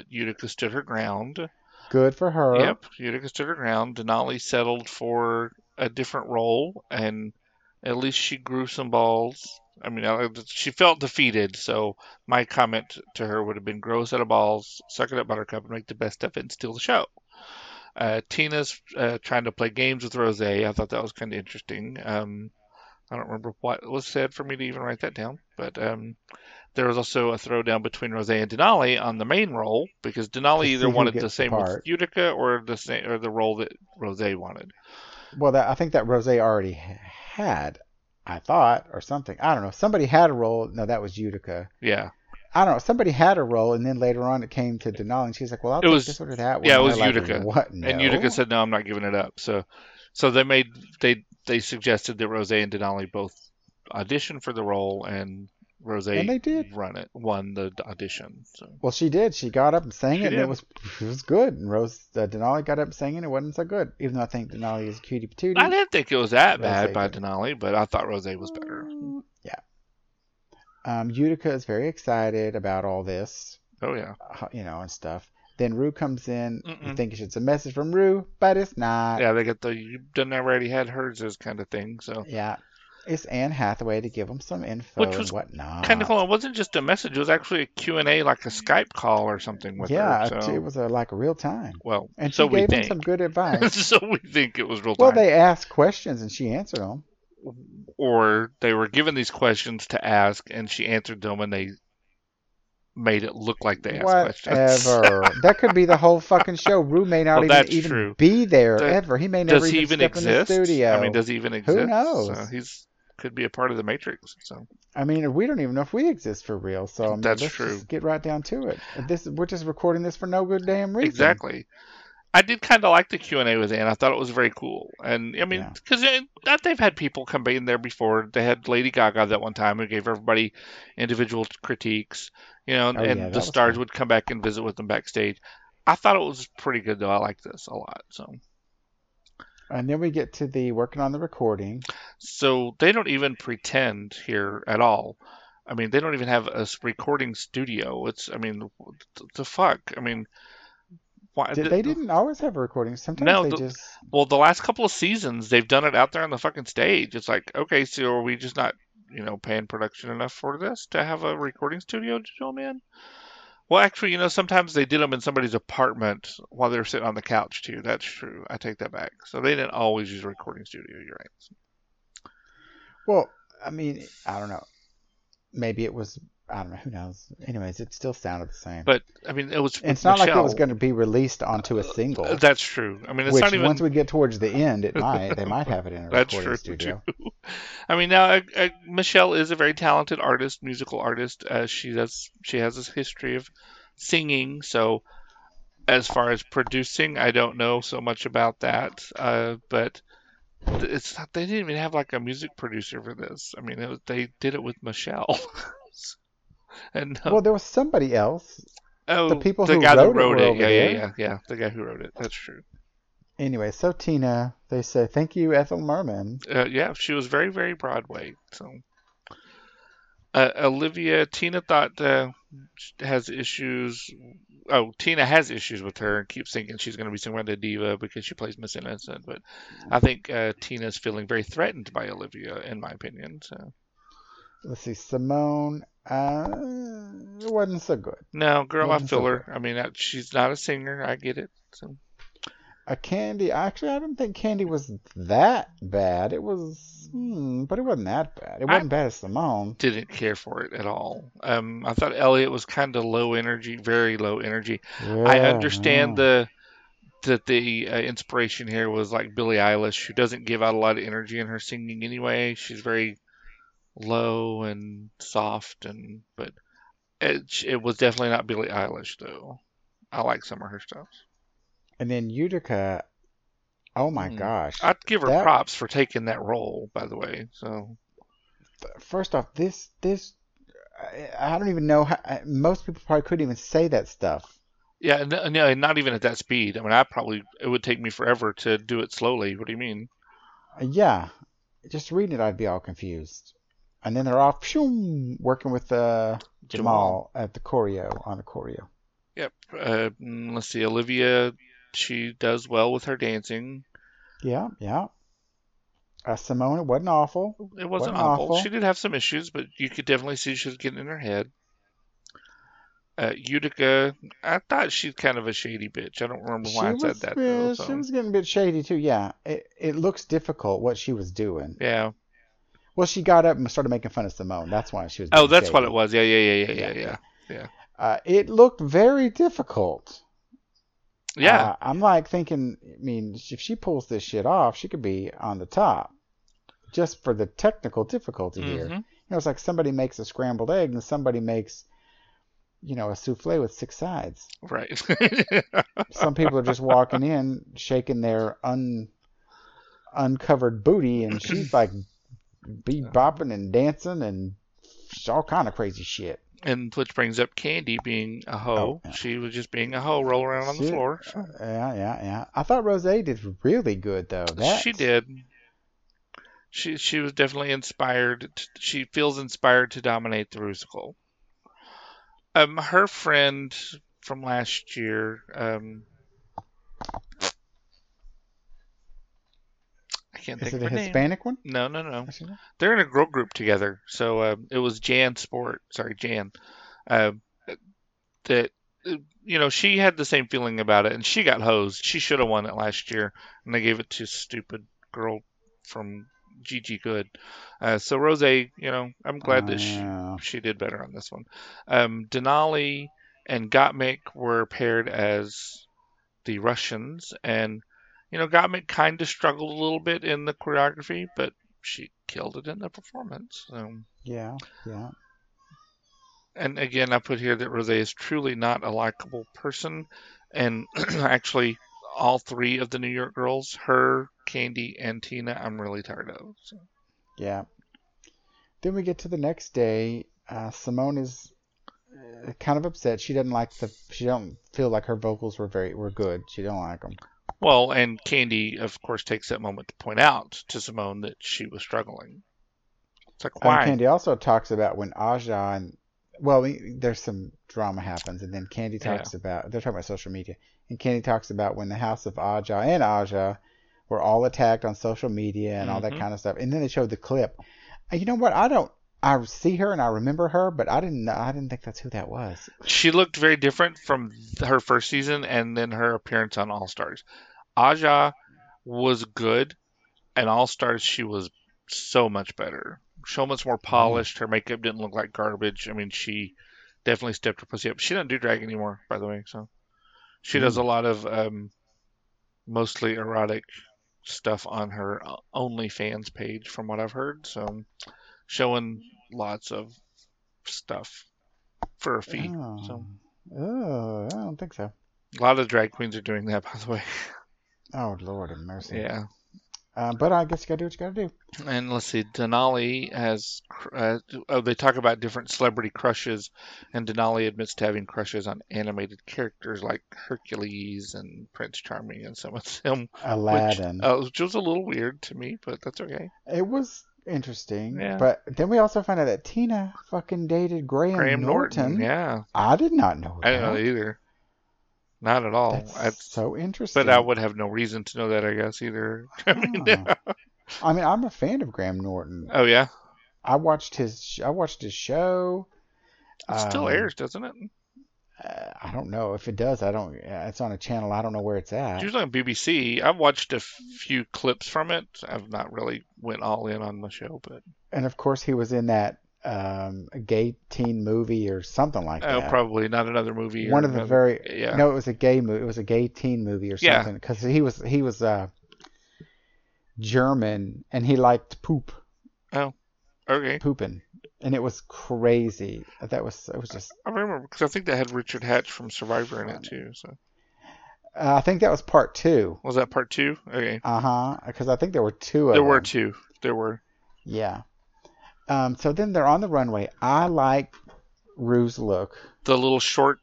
Utica stood her ground. Good for her. Yep, Utica stood her ground. Denali settled for a different role, and at least she grew some balls. I mean, she felt defeated, so my comment to her would have been, grow a set of balls, suck it up, buttercup, and make the best of it and steal the show. Tina's trying to play games with Rosé. I thought that was kind of interesting. I don't remember what was said for me to even write that down. But there was also a throwdown between Rosé and Denali on the main role because Denali either wanted the same with Utica or the role that Rosé wanted. Well, I think that Rosé already had, I thought, or something. I don't know. Somebody had a role. No, that was Utica. Yeah. I don't know. Somebody had a role, and then later on it came to Denali, and she's like, well, I'll take this or that one. Yeah, it was Utica. What? No. And Utica said, no, I'm not giving it up. So they suggested that Rosé and Denali both audition for the role, and Rosé won the audition. So. Well, she did. She got up and sang it, and it was good. And Denali got up and sang it, and it wasn't so good, even though I think Denali is a cutie patootie. I didn't think it was that bad by Denali, but I thought Rosé was better. Yeah. Utica is very excited about all this. Oh, yeah. You know, and stuff. Then Rue comes in. You think it's a message from Rue, but it's not. Yeah, they get you done already had hers, this kind of thing. So yeah. It's Anne Hathaway to give them some info and whatnot. Kind of cool. It wasn't just a message. It was actually a Q&A, like a Skype call or something with her. Yeah, so. It was like real time. Well, and she gave them some good advice. So we think it was real time. Well, they asked questions, and she answered them. Or they were given these questions to ask, and she answered them, and they made it look like they asked questions. Whatever. That could be the whole fucking show. Rue may not even be there ever. He may never even step exist? In the studio. I mean, does he even exist? Who knows? He's could be a part of the Matrix. So I mean, we don't even know if we exist for real. So I mean, let's just get right down to it. We're just recording this for no good damn reason. Exactly. I did kind of like the Q&A with Anne. I thought it was very cool. And, I mean, because they've had people come in there before. They had Lady Gaga that one time who gave everybody individual critiques, you know, and the stars would come back and visit with them backstage. I thought it was pretty good, though. I like this a lot. So. And then we get to the working on the recording. So they don't even pretend here at all. I mean, they don't even have a recording studio. It's, I mean, the fuck? I mean... They didn't always have a recording. Sometimes they just... Well, the last couple of seasons, they've done it out there on the fucking stage. It's like, okay, so are we just not, you know, paying production enough for this to have a recording studio to film in? Well, actually, you know, sometimes they did them in somebody's apartment while they were sitting on the couch, too. That's true. I take that back. So they didn't always use a recording studio. You're right. Well, I mean, I don't know. Maybe it was... I don't know. Who knows? Anyways, it still sounded the same. But, I mean, it was... It's not like it was going to be released onto a single. That's true. I mean, it's not even... once we get towards the end, they might have it in a recording studio. That's true. I mean, now, Michelle is a very talented artist, musical artist. She has a history of singing, so as far as producing, I don't know so much about that. But it's not, they didn't even have, like, a music producer for this. I mean, they did it with Michelle. And, well, there was somebody else. Oh, the guy who wrote it. Yeah. The guy who wrote it. That's true. Anyway, so Tina, they say, thank you, Ethel Merman. Yeah, she was very, very Broadway. So, Tina thought has issues. Oh, Tina has issues with her and keeps thinking she's going to be some kind of diva because she plays Miss Innocent. But I think Tina's feeling very threatened by Olivia, in my opinion. So let's see, Simone. It wasn't so good. No, girl, I feel her. I mean, she's not a singer. I get it. So. Candy. Actually, I don't think Candy was that bad. It was, but it wasn't that bad. It wasn't bad as Simone. Didn't care for it at all. I thought Elliot was kind of low energy, very low energy. Yeah, I understand the inspiration here was like Billie Eilish, who doesn't give out a lot of energy in her singing anyway. She's very low and soft, but it was definitely not Billie Eilish though. I like some of her stuff. And then Utica, oh my gosh. I'd give her props for taking that role, by the way. So, first off, this I don't even know how, most people probably couldn't even say that stuff. Yeah, no, not even at that speed. I mean, it would take me forever to do it slowly. What do you mean? Yeah, just reading it, I'd be all confused. And then they're off, working with Jamal at the choreo, on the choreo. Yep. Let's see, Olivia. She does well with her dancing. Yeah. Simone, it wasn't awful. It wasn't awful. She did have some issues, but you could definitely see she was getting in her head. Utica, I thought she's kind of a shady bitch. I don't remember why I said that. Though, so. She was getting a bit shady, too, yeah. It looks difficult, what she was doing. Yeah. Well, she got up and started making fun of Simone. That's why she was being shady. What it was. Yeah. It looked very difficult. Yeah, I'm like thinking, I mean, if she pulls this shit off, she could be on the top just for the technical difficulty here. You know, it's like somebody makes a scrambled egg and somebody makes, you know, a souffle with 6 sides. Right. Some people are just walking in, shaking their uncovered booty, and she's like bebopping and dancing and all kind of crazy shit. And which brings up Candy being a hoe. Oh, yeah. She was just being a hoe, roll around on the floor. Yeah. I thought Rosé did really good, though. She did. She was definitely inspired. She feels inspired to dominate the Rusical. Her friend from last year, I can't think of her name. Is it a Hispanic one? No. They're in a girl group together. So it was Jan. That, you know, she had the same feeling about it, and she got hosed. She should have won it last year, and they gave it to stupid girl from Gigi Good. So Rose, you know, I'm glad that she did better on this one. Denali and Gottmik were paired as the Russians, and you know, Gottmik kind of struggled a little bit in the choreography, but she killed it in the performance. So. Yeah. And again, I put here that Rosé is truly not a likable person. And actually, all 3 of the New York girls, her, Candy, and Tina, I'm really tired of. So. Yeah. Then we get to the next day. Simone is kind of upset. She don't feel like her vocals were good. She don't like them. Well, and Candy, of course, takes that moment to point out to Simone that she was struggling. It's like, why? Candy also talks about when Aja there's some drama happens, and then Candy talks about, they're talking about social media, and Candy talks about when the house of Aja and Aja were all attacked on social media and all that kind of stuff, and then they showed the clip. And you know what? I see her and I remember her, but I didn't think that's who that was. She looked very different from her first season and then her appearance on All Stars. Aja was good, and All Stars she was so much better. So much more polished. Her makeup didn't look like garbage. I mean, she definitely stepped her pussy up. She doesn't do drag anymore, by the way. So she does a lot of mostly erotic stuff on her OnlyFans page, from what I've heard. So showing lots of stuff for a fee. I don't think so. A lot of drag queens are doing that, by the way. Oh, Lord have mercy. Yeah. But I guess you gotta do what you gotta do. And let's see, Denali has... they talk about different celebrity crushes, and Denali admits to having crushes on animated characters like Hercules and Prince Charming and some of them. Aladdin. Which was a little weird to me, but that's okay. It was... interesting. Yeah. But then we also find out that Tina fucking dated Graham Norton. Yeah. I did not know that. I didn't know either. Not at all. That's so interesting. But I would have no reason to know that, I guess, either. Oh. I mean, I'm a fan of Graham Norton. Oh, yeah? I watched his show. It still airs, doesn't it? I don't know if it does. It's on a channel. I don't know where it's at. It's usually on BBC. I've watched a few clips from it. I've not really went all in on the show, but. And of course, he was in that gay teen movie or something like that. Oh, probably not another movie. No, it was a gay movie. It was a gay teen movie or something because he was German and he liked poop. Oh, okay. Pooping. And it was crazy. It was just. I remember because I think that had Richard Hatch from Survivor in it too. So I think that was part two. Was that part two? Okay. Because I think there were two of them. There were two. Yeah. So then they're on the runway. I like Rue's look. The little short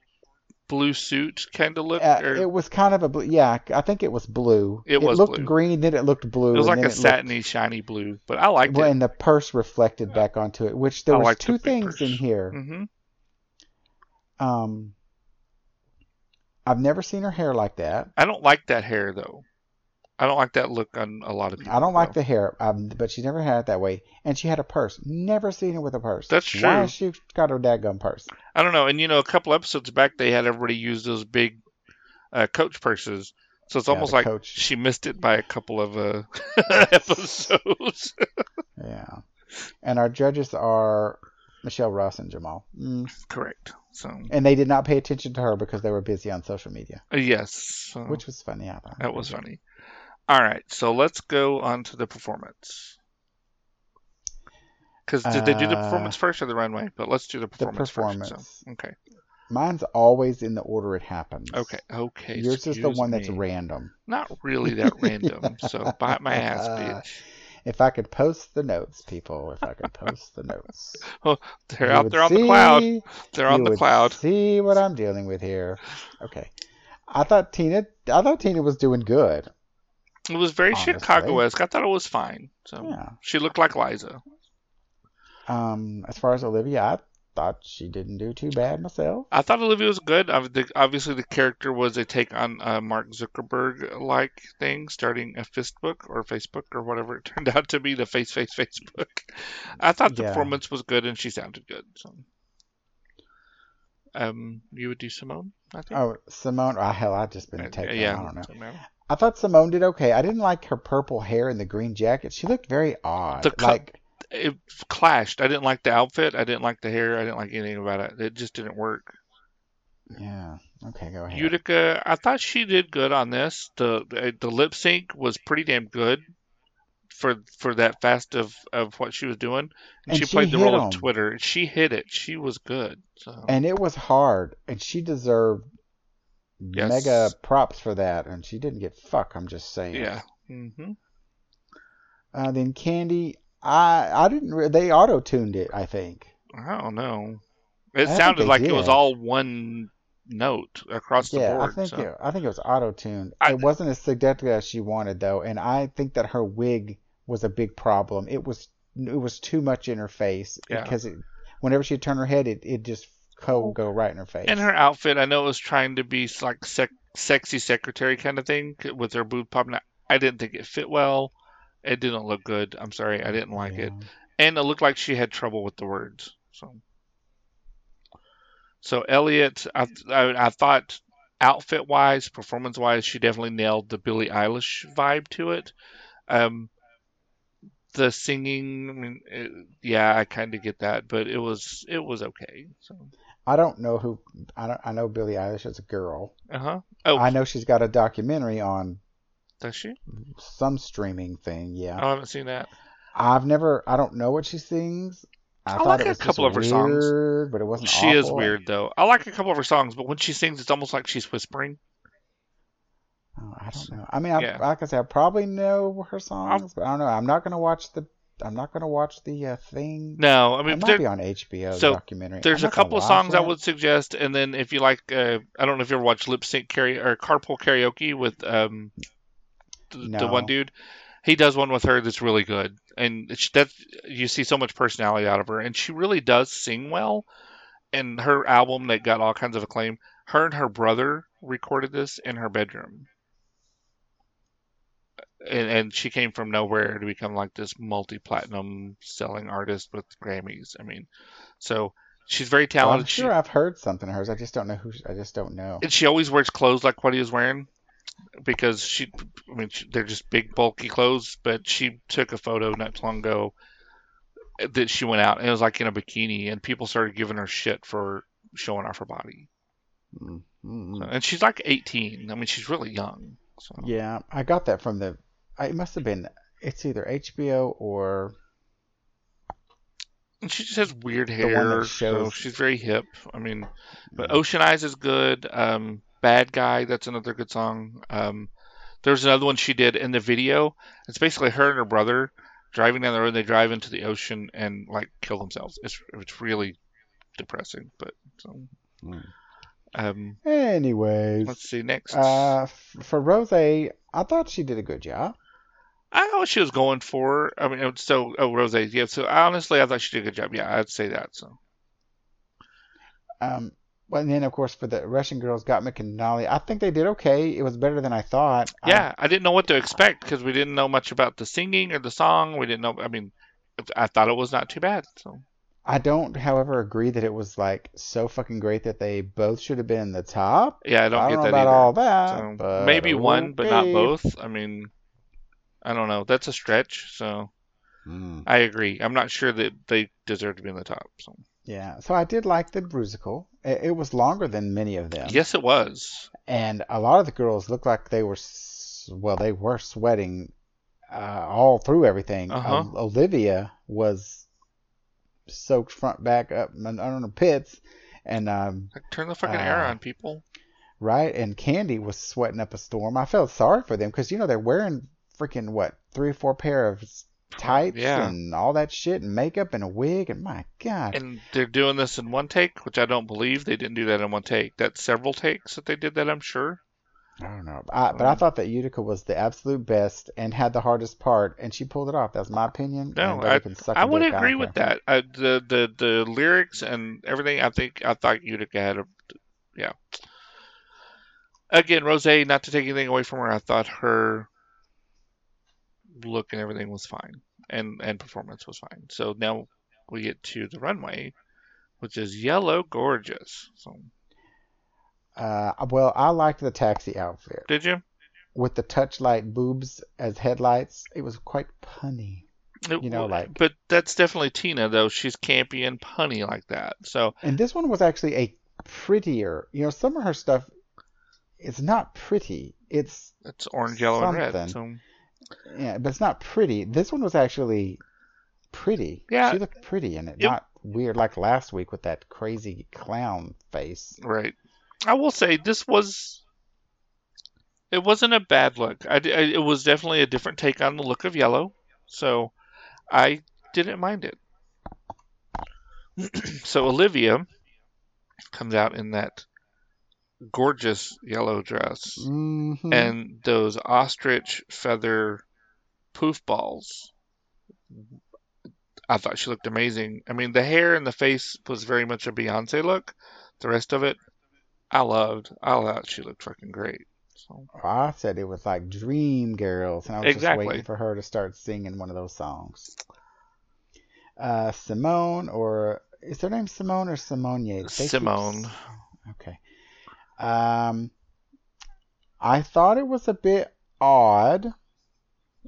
blue suit kind of look. It was kind of a blue. Yeah, I think it was blue. It looked blue. Green, then it looked blue. It was like a satiny, shiny blue. But I liked it. And the purse reflected back onto it, which there was two things in here. Mm-hmm. I've never seen her hair like that. I don't like that hair though. I don't like that look on a lot of people. I don't like the hair, but she never had it that way. And she had a purse. Never seen her with a purse. That's true. Why has she got her dadgum purse? I don't know. And, a couple episodes back, they had everybody use those big Coach purses. So it's almost like Coach. She missed it by a couple of episodes. Yeah. And our judges are Michelle Ross and Jamal. Mm. Correct. So. And they did not pay attention to her because they were busy on social media. Yes. So. Which was funny. That was funny. All right, so let's go on to the performance. Because did they do the performance first or the runway? But let's do the performance first. So. Okay. Mine's always in the order it happens. Okay. Yours is the one that's random. Not really that random, so bite my ass, bitch. If I could post the notes, people. If I could post the notes. Well, they're out there on the cloud. They're on the cloud. See what I'm dealing with here. Okay. I thought Tina was doing good. It was very Chicago-esque. I thought it was fine. So yeah. She looked like Liza. As far as Olivia, I thought she didn't do too bad myself. I thought Olivia was good. Obviously, the character was a take on Mark Zuckerberg-like thing, starting a Facebook or Facebook or whatever it turned out to be, the face Facebook. I thought the performance was good and she sounded good. So. You would do Simone, I think? Oh, Simone. Oh, hell, I've just been a take. Yeah, I don't know. I thought Simone did okay. I didn't like her purple hair and the green jacket. She looked very odd. It clashed. I didn't like the outfit. I didn't like the hair. I didn't like anything about it. It just didn't work. Yeah. Okay, go ahead. Utica, I thought she did good on this. The lip sync was pretty damn good for that fast of what she was doing. And she played the role of Twitter. She hit it. She was good. So. And it was hard. And she deserved... Yes. Mega props for that, and she didn't get fuck. I'm just saying. Yeah. Mm-hmm. Then Candy, I didn't. They auto tuned it, I think. I don't know. It sounded like it was all one note across the board. I think it was auto tuned. It wasn't as significant as she wanted though, and I think that her wig was a big problem. It was too much in her face because whenever she turned her head, it just. Cold go right in her face. And her outfit, I know it was trying to be like sexy secretary kind of thing with her boob popping out. I didn't think it fit well. It didn't look good. I'm sorry. I didn't like it. And it looked like she had trouble with the words. So Elliot, I thought outfit-wise, performance-wise, she definitely nailed the Billie Eilish vibe to it. The singing, I mean, I kind of get that, but it was okay. So. I don't know who. I know Billie Eilish is a girl. Oh, I know she's got a documentary on. Does she? Some streaming thing. Yeah. Oh, I haven't seen that. I don't know what she sings. I thought like it was a couple of her songs, but it wasn't. She awful. Is weird though. I like a couple of her songs, but when she sings, it's almost like she's whispering. Oh, I don't know. I mean, like I said, I probably know her songs, but I don't know. I'm not gonna watch the thing. No, I mean, it might be on HBO documentary. There's a couple of songs I would suggest, and then if you like, I don't know if you ever watched Lip Sync Carpool Karaoke with the one dude. He does one with her that's really good, and that you see so much personality out of her, and she really does sing well. And her album that got all kinds of acclaim, her and her brother recorded this in her bedroom, and she came from nowhere to become like this multi-platinum selling artist with Grammys. I mean, so she's very talented. Well, I'm sure I've heard something of hers. I just don't know who. I just don't know. And she always wears clothes like what he was wearing. Because they're just big, bulky clothes. But she took a photo not too long ago that she went out and it was like in a bikini, and people started giving her shit for showing off her body. Mm-hmm. And she's like 18. I mean, she's really young. So. Yeah, I got that from it must have been. It's either HBO or. And she just has weird hair. So she's very hip. I mean, but Ocean Eyes is good. Bad Guy, that's another good song. There's another one she did in the video. It's basically her and her brother driving down the road. They drive into the ocean and like kill themselves. It's really depressing, but so. Anyways, let's see next. For Rosé, I thought she did a good job. I know what she was going for. I mean, Rosé, yeah. So honestly, I thought she did a good job. Yeah, I'd say that. So. Well, and then, of course, for the Russian girls, Gottmik and Denali, I think they did okay. It was better than I thought. Yeah, I didn't know what to expect because we didn't know much about the singing or the song. We didn't know. I mean, I thought it was not too bad. So I don't, however, agree that it was like so fucking great that they both should have been in the top. Yeah, I don't get that about either. All that. So but maybe one, but not both. I mean, I don't know. That's a stretch. So I agree. I'm not sure that they deserve to be in the top. So. Yeah, so I did like the Rusical. It was longer than many of them. Yes, it was. And a lot of the girls looked like they were, they were sweating all through everything. Uh-huh. Olivia was soaked front back up on her pits. And, turn the fucking air on, people. Right, and Candy was sweating up a storm. I felt sorry for them because, they're wearing freaking, 3 or 4 pair of tights and all that shit and makeup and a wig and my God. And they're doing this in one take, which I don't believe they didn't do that in one take. That's several takes that they did that, I'm sure. I don't know. But I thought that Utica was the absolute best and had the hardest part, and she pulled it off. That's my opinion. No, I would agree with that. The lyrics and everything, I thought Utica had . Again, Rosé, not to take anything away from her, I thought her look and everything was fine, and performance was fine. So now we get to the runway, which is Yellow Gorgeous. So, I liked the taxi outfit. Did you? With the touchlight boobs as headlights, it was quite punny. But that's definitely Tina though. She's campy and punny like that. So, and this one was actually a prettier. Some of her stuff is not pretty. It's orange, yellow, and red. So. Yeah, but it's not pretty. This one was actually pretty. Yeah. She looked pretty in it. Not weird like last week with that crazy clown face. Right. I will say it wasn't a bad look. It was definitely a different take on the look of Yellow. So I didn't mind it. So Olivia comes out in that gorgeous yellow dress and those ostrich feather poof balls. I thought she looked amazing. I mean, the hair and the face was very much a Beyonce look. The rest of it, I loved. I thought she looked fucking great. So. I said it was like Dream Girls, and I was just waiting for her to start singing one of those songs. Simone, or is her name Simone or Simone? Simone. Okay. I thought it was a bit odd.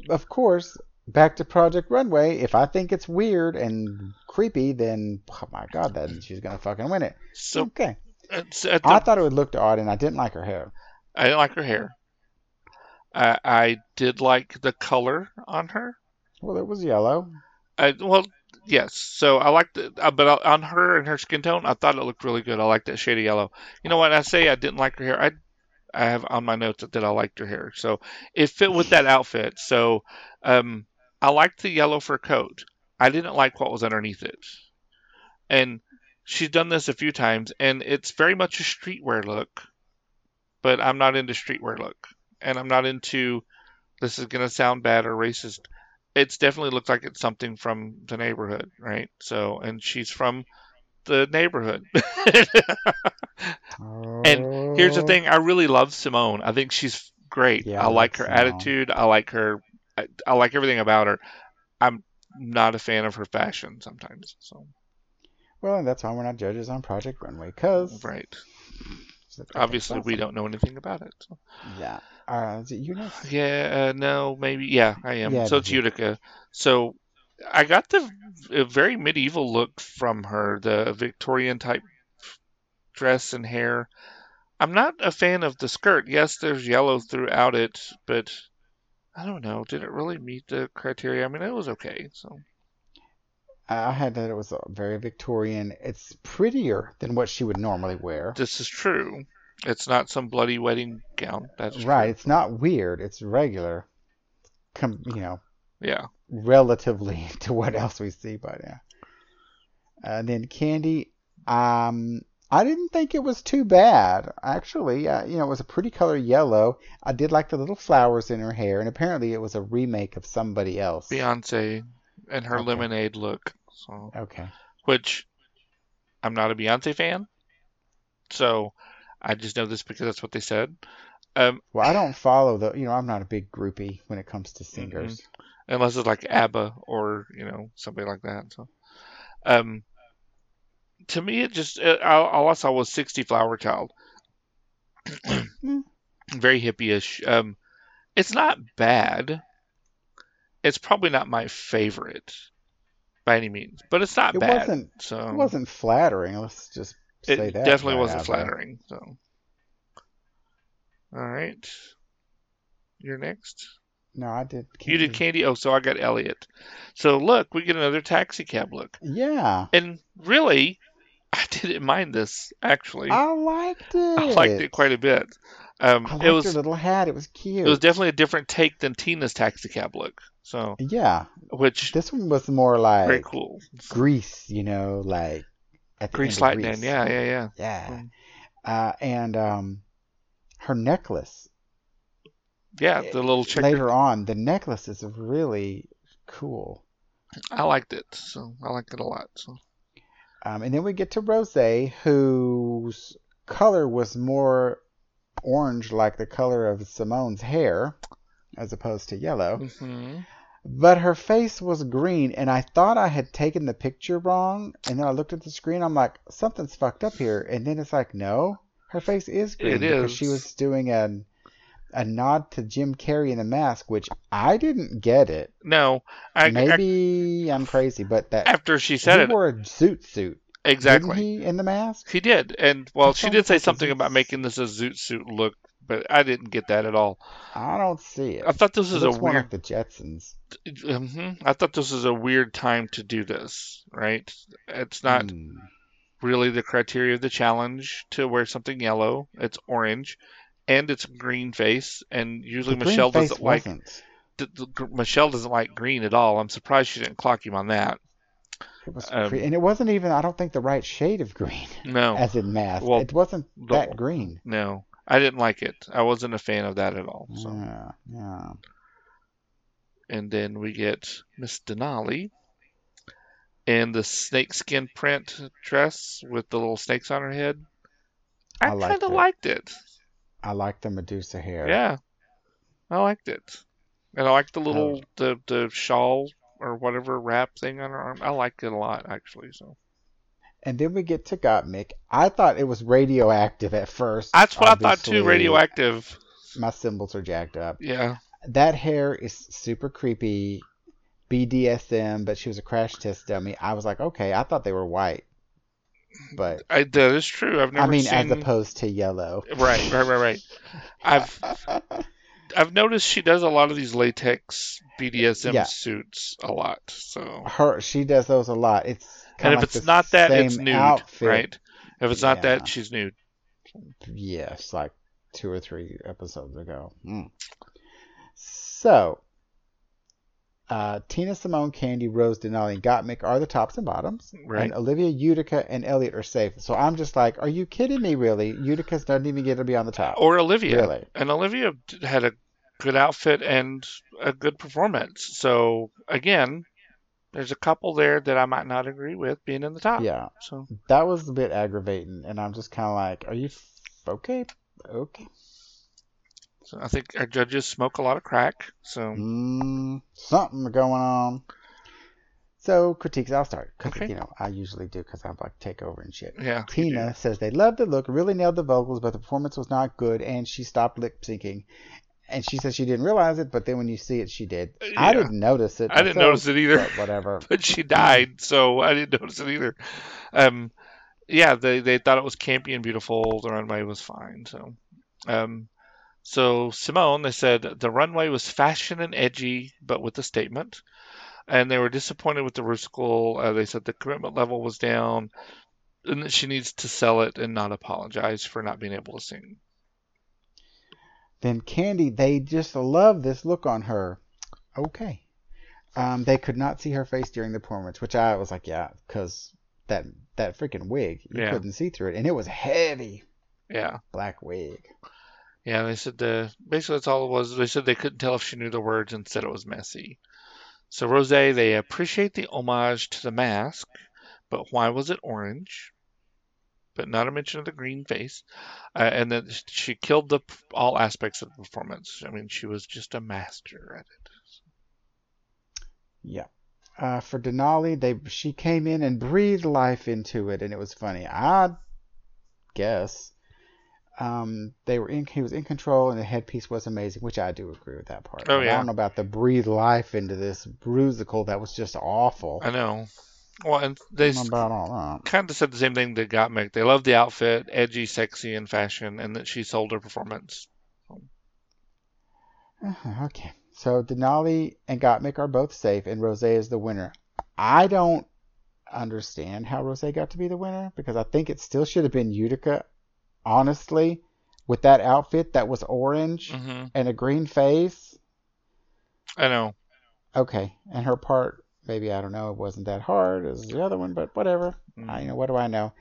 Of course, back to Project Runway. If I think it's weird and creepy, then oh my God, then she's gonna fucking win it. So, okay. I thought it looked odd, and I didn't like her hair. I didn't like her hair. I did like the color on her. Well, it was yellow. Yes, so I liked it, but on her and her skin tone, I thought it looked really good. I liked that shade of yellow. You know what? I say I didn't like her hair. I have on my notes that I liked her hair. So it fit with that outfit. So I liked the yellow for coat. I didn't like what was underneath it. And she's done this a few times, and it's very much a streetwear look, but I'm not into streetwear look. And I'm not into This is going to sound bad or racist. It's definitely looked like it's something from the neighborhood, right? So, and she's from the neighborhood. And here's the thing. I really love Simone. I think she's great. Yeah, I like her attitude. I like her. I like everything about her. I'm not a fan of her fashion sometimes. So. Well, and that's why we're not judges on Project Runway, because... Right. Obviously, we don't know anything about it. So. Yeah. Is it Utica? Yeah, no, maybe. Yeah, I am. Yeah, so it's Utica. So I got the very medieval look from her, the Victorian-type dress and hair. I'm not a fan of the skirt. Yes, there's yellow throughout it, but I don't know. Did it really meet the criteria? I mean, it was okay, so... I had that it was very Victorian. It's prettier than what she would normally wear. This is true. It's not some bloody wedding gown. That's right. True. It's not weird. It's regular. You know. Yeah. Relatively to what else we see by now. And then Candy. I didn't think it was too bad, actually. You know, it was a pretty color yellow. I did like the little flowers in her hair, and apparently it was a remake of somebody else. Beyonce. And her lemonade look. So. Okay. Which, I'm not a Beyonce fan, so I just know this because that's what they said. Well, I don't follow the... You know, I'm not a big groupie when it comes to singers. Mm-hmm. Unless it's like ABBA or, you know, somebody like that. So, to me, it just... all I saw was 60 Flower Child. Very hippie-ish. It's not bad. It's probably not my favorite by any means, but it's not bad. It wasn't flattering. Let's just say that. It definitely wasn't flattering. So, all right, you're next. No, I did Candy. You did Candy. Oh, so I got Elliot. So look, we get another taxi cab look. Yeah. And really, I didn't mind this actually. I liked it. I liked it quite a bit. I liked her little hat. It was cute. It was definitely a different take than Tina's taxi cab look. So yeah, which this one was more like very cool Grease, you know, like at the Grease Lightning. Grease. Yeah. And her necklace. Yeah, the little chick. Later on, the necklace is really cool. I liked it. So I liked it a lot. So. And then we get to Rosé, whose color was more orange, like the color of Simone's hair, as opposed to yellow. Mm-hmm. But her face was green, and I thought I had taken the picture wrong. And then I looked at the screen. I'm like, something's fucked up here. And then it's like, no, her face is green because she was doing a nod to Jim Carrey in The Mask, which I didn't get it. No, maybe I'm crazy, but that after she said it, he wore a zoot suit. Exactly. Didn't he in The Mask? He did. And, well, she did say something about making this a zoot suit look, but I didn't get that at all. I don't see it. I thought this was a weird... one like the Jetsons. I thought this was a weird time to do this, right? It's not really the criteria of the challenge to wear something yellow. It's orange, and it's green face, and usually Michelle doesn't like... Michelle doesn't like green at all. I'm surprised she didn't clock him on that. It was and it wasn't even, I don't think, the right shade of green. No. As in Mask. Well, it wasn't that green. No. I didn't like it. I wasn't a fan of that at all. So. Yeah. And then we get Miss Denali in the snakeskin print dress with the little snakes on her head. I kind of liked it. I liked the Medusa hair. Yeah. I liked it. And I liked the little the shawl or whatever wrap thing on her arm. I liked it a lot, actually. So. And then we get to Gottmik. I thought it was radioactive at first. That's what I thought too, radioactive. My cymbals are jacked up. Yeah. That hair is super creepy. BDSM, but she was a crash test dummy. I was like, okay, I thought they were white. But that is true. I've never seen... as opposed to yellow. Right. I've noticed she does a lot of these latex BDSM suits a lot. So she does those a lot. It's kind of like it's not that, it's nude, outfit. Right? If it's not that, she's nude. Yes, like 2 or 3 episodes ago. Mm. So, Tina, Simone, Candy, Rose, Denali, and Gottmik are the tops and bottoms. Right. And Olivia, Utica, and Elliot are safe. So I'm just like, are you kidding me, really? Utica doesn't even get to be on the top. Or Olivia. Really. And Olivia had a good outfit and a good performance. So again, there's a couple there that I might not agree with being in the top. Yeah. So that was a bit aggravating, and I'm just kind of like, are you okay? Okay. So I think our judges smoke a lot of crack. So something going on. So critiques, I'll start because you know I usually do because I'm like take over and shit. Yeah. Tina says they loved the look, really nailed the vocals, but the performance was not good, and she stopped lip syncing. And she says she didn't realize it, but then when you see it, she did. Yeah. I didn't notice it. I didn't notice it either. But whatever. But she died, so I didn't notice it either. Yeah, they thought it was campy and beautiful. The runway was fine. So Simone, they said the runway was fashion and edgy, but with a statement. And they were disappointed with the Rusical. They said the commitment level was down, and that she needs to sell it and not apologize for not being able to sing. Then Candy, they just love this look on her. Okay. They could not see her face during the performance, which I was like, yeah, because that freaking wig, you couldn't see through it. And it was heavy. Yeah. Black wig. Yeah, they said basically that's all it was. They said they couldn't tell if she knew the words and said it was messy. So Rosé, they appreciate the homage to The Mask, but why was it orange? But not a mention of the green face, and that she killed all aspects of the performance. I mean, she was just a master at it. Yeah. For Denali, she came in and breathed life into it, and it was funny. I guess he was in control, and the headpiece was amazing, which I do agree with that part. Oh, yeah. I don't know about the breathe life into this Rusical. That was just awful. I know. Well, and they kind of said the same thing that Gottmik. They loved the outfit, edgy, sexy, and fashion, and that she sold her performance. Okay. So Denali and Gottmik are both safe, and Rosé is the winner. I don't understand how Rosé got to be the winner, because I think it still should have been Utica, honestly, with that outfit that was orange and a green face. I know. Okay. And her part... Maybe, I don't know, it wasn't that hard as the other one, but whatever. What do I know?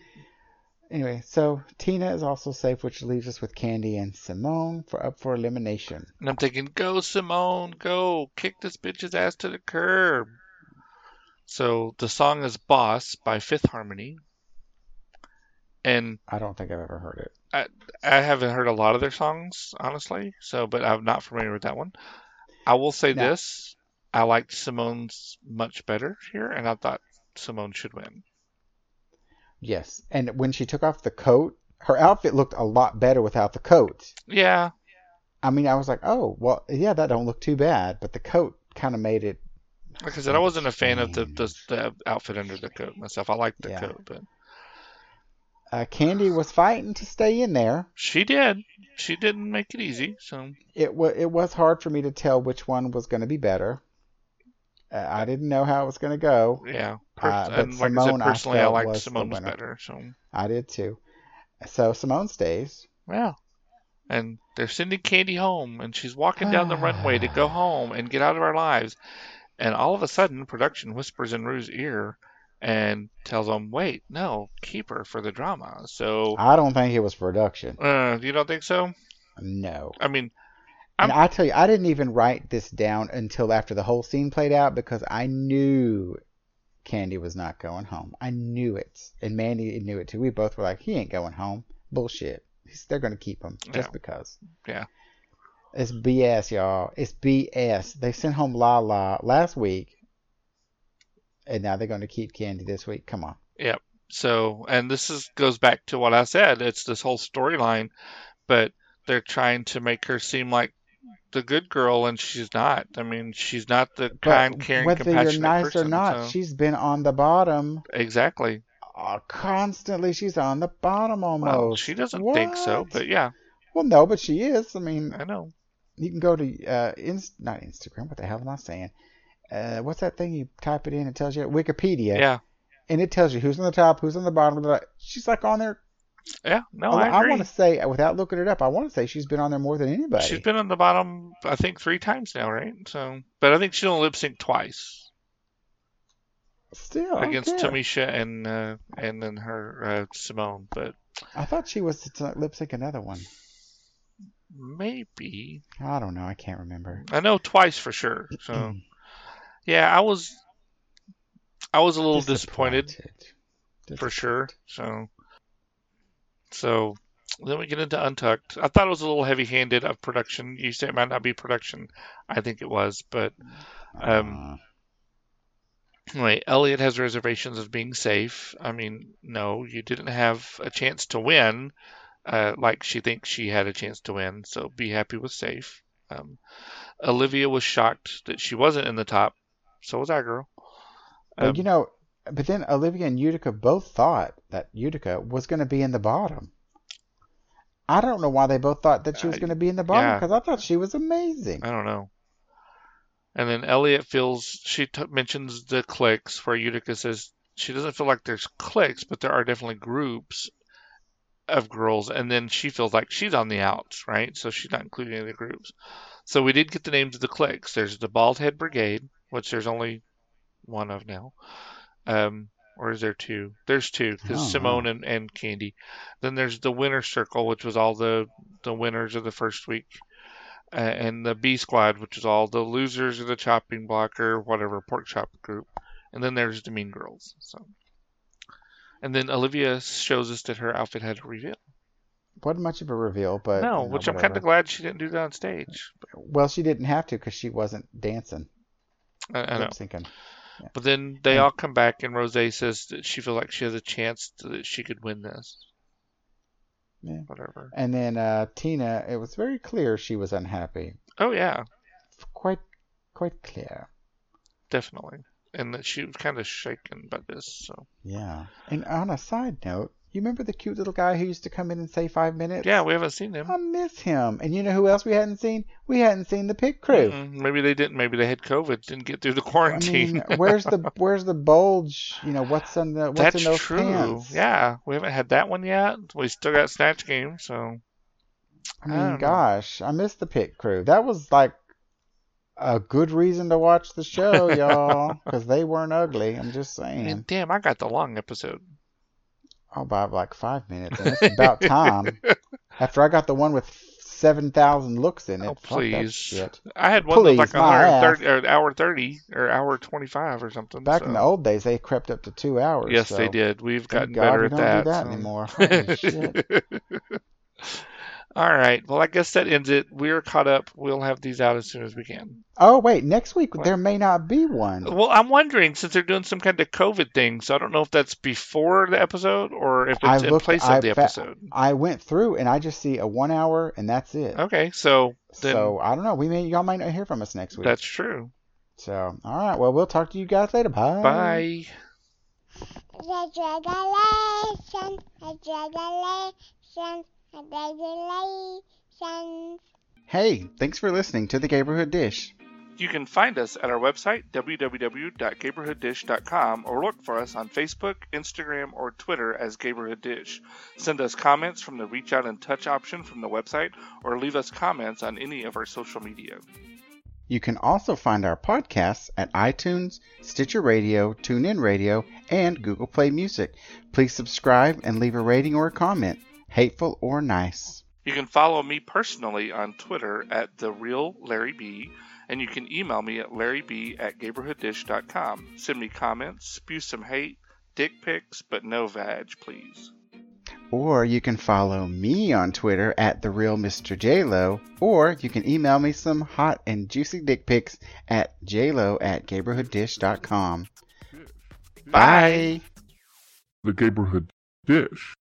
Anyway, so Tina is also safe, which leaves us with Candy and Simone up for elimination. And I'm thinking, go Simone, go. Kick this bitch's ass to the curb. So the song is Boss by Fifth Harmony. And I don't think I've ever heard it. I haven't heard a lot of their songs, honestly, but I'm not familiar with that one. I will say this. I liked Simone's much better here, and I thought Simone should win. Yes, and when she took off the coat, her outfit looked a lot better without the coat. Yeah. I mean, I was like, oh, well, yeah, that don't look too bad, but the coat kind of made it... Like I said, I wasn't a fan of the outfit under the coat myself. I liked the coat, but... Candy was fighting to stay in there. She did. She didn't make it easy, so... It was hard for me to tell which one was going to be better. I didn't know how it was going to go. Yeah. But like Simone, I said, personally, I liked Simone's better. So I did too. So Simone stays. Yeah. And they're sending Candy home, and she's walking down the runway to go home and get out of our lives. And all of a sudden, production whispers in Rue's ear and tells him, wait, no, keep her for the drama. So I don't think it was production. You don't think so? No. I mean... And I tell you, I didn't even write this down until after the whole scene played out because I knew Candy was not going home. I knew it. And Mandy knew it too. We both were like, he ain't going home. Bullshit. They're going to keep him just because. Yeah. It's BS, y'all. It's BS. They sent home Lala last week, and now they're going to keep Candy this week. Come on. Yep. So, and this goes back to what I said. It's this whole storyline, but they're trying to make her seem like the good girl, and she's not. I mean, she's not the kind, caring, compassionate person. Whether you're nice or not, she's been on the bottom. Exactly. Constantly, she's on the bottom almost. Well, she doesn't think so, but yeah. Well, no, but she is. I mean, I know. You can go to not Instagram. What the hell am I saying? What's that thing you type it in? It tells you Wikipedia. Yeah. And it tells you who's on the top, who's on the bottom. She's like on there. Yeah, no, I agree. I want to say, without looking it up, I want to say she's been on there more than anybody. She's been on the bottom, I think, 3 times now, right? So, but I think she only lip synced twice. Still, against Tamisha and then her Simone. But I thought she was to lip sync another one. Maybe. I don't know. I can't remember. I know twice for sure. So, yeah, I was a little disappointed. For sure. So then we get into Untucked. I thought it was a little heavy-handed of production. You say it might not be production. I think it was, but anyway, Elliot has reservations of being safe. I mean, no, you didn't have a chance to win. Like she thinks she had a chance to win, so be happy with safe. Olivia was shocked that she wasn't in the top. So was our girl. But then Olivia and Utica both thought that Utica was going to be in the bottom. I don't know why they both thought that she was going to be in the bottom, because I thought she was amazing. I don't know. And then Elliot mentions the cliques, where Utica says she doesn't feel like there's cliques, but there are definitely groups of girls, and then she feels like she's on the outs, right? So she's not included in the groups. So we did get the names of the cliques. There's the Bald Head Brigade, which there's only one of now. Or is there two? There's two, because Simone and Candy. Then there's the Winner Circle, which was all the winners of the first week. And the B Squad, which is all the losers of the chopping block or whatever, pork chop group. And then there's the Mean Girls. So. And then Olivia shows us that her outfit had a reveal. Wasn't much of a reveal, but... No, which I'm kind of glad she didn't do that on stage. Well, she didn't have to, because she wasn't dancing. I know. Yeah. But then they all come back, and Rosé says that she feels like she has a chance that she could win this. Yeah. Whatever. And then Tina, it was very clear she was unhappy. Oh, yeah. Quite clear. Definitely. And that she was kind of shaken by this. So. Yeah. And on a side note, you remember the cute little guy who used to come in and say 5 minutes? Yeah, we haven't seen him. I miss him. And you know who else we hadn't seen? We hadn't seen the pit crew. Mm-mm. Maybe they didn't. Maybe they had COVID, didn't get through the quarantine. I mean, where's the bulge? You know, what's in those pants? Yeah, we haven't had that one yet. We still got Snatch Game, so. I mean, I miss the pit crew. That was like a good reason to watch the show, y'all, because they weren't ugly. I'm just saying. And damn, I got the long episode. Oh, by like 5 minutes. And it's about time. After I got the one with 7,000 looks in it. Oh, please. Shit. I had one that was like an hour 30 or hour 25 or something. Back in the old days, they crept up to 2 hours. Yes, they did. We've gotten better at that. Don't do that anymore. Holy shit. All right. Well, I guess that ends it. We're caught up. We'll have these out as soon as we can. Oh, wait. Next week, there may not be one. Well, I'm wondering, since they're doing some kind of COVID thing, so I don't know if that's before the episode or if it's in place of the episode. I went through, and I just see a 1 hour, and that's it. Okay. So I don't know. Y'all might not hear from us next week. That's true. So, all right. Well, we'll talk to you guys later. Bye. Bye. Hey, thanks for listening to The Gayborhood Dish. You can find us at our website, www.gayborhooddish.com, or look for us on Facebook, Instagram, or Twitter as Gayborhood Dish. Send us comments from the Reach Out and Touch option from the website, or leave us comments on any of our social media. You can also find our podcasts at iTunes, Stitcher Radio, TuneIn Radio, and Google Play Music. Please subscribe and leave a rating or a comment. Hateful or nice. You can follow me personally on Twitter at TheRealLarryB, and you can email me at larryb@gayborhooddish.com. Send me comments, spew some hate, dick pics, but no vag, please. Or you can follow me on Twitter at TheRealMrJLo, or you can email me some hot and juicy dick pics at jlo@gayborhooddish.com. Bye! The Gayborhood Dish.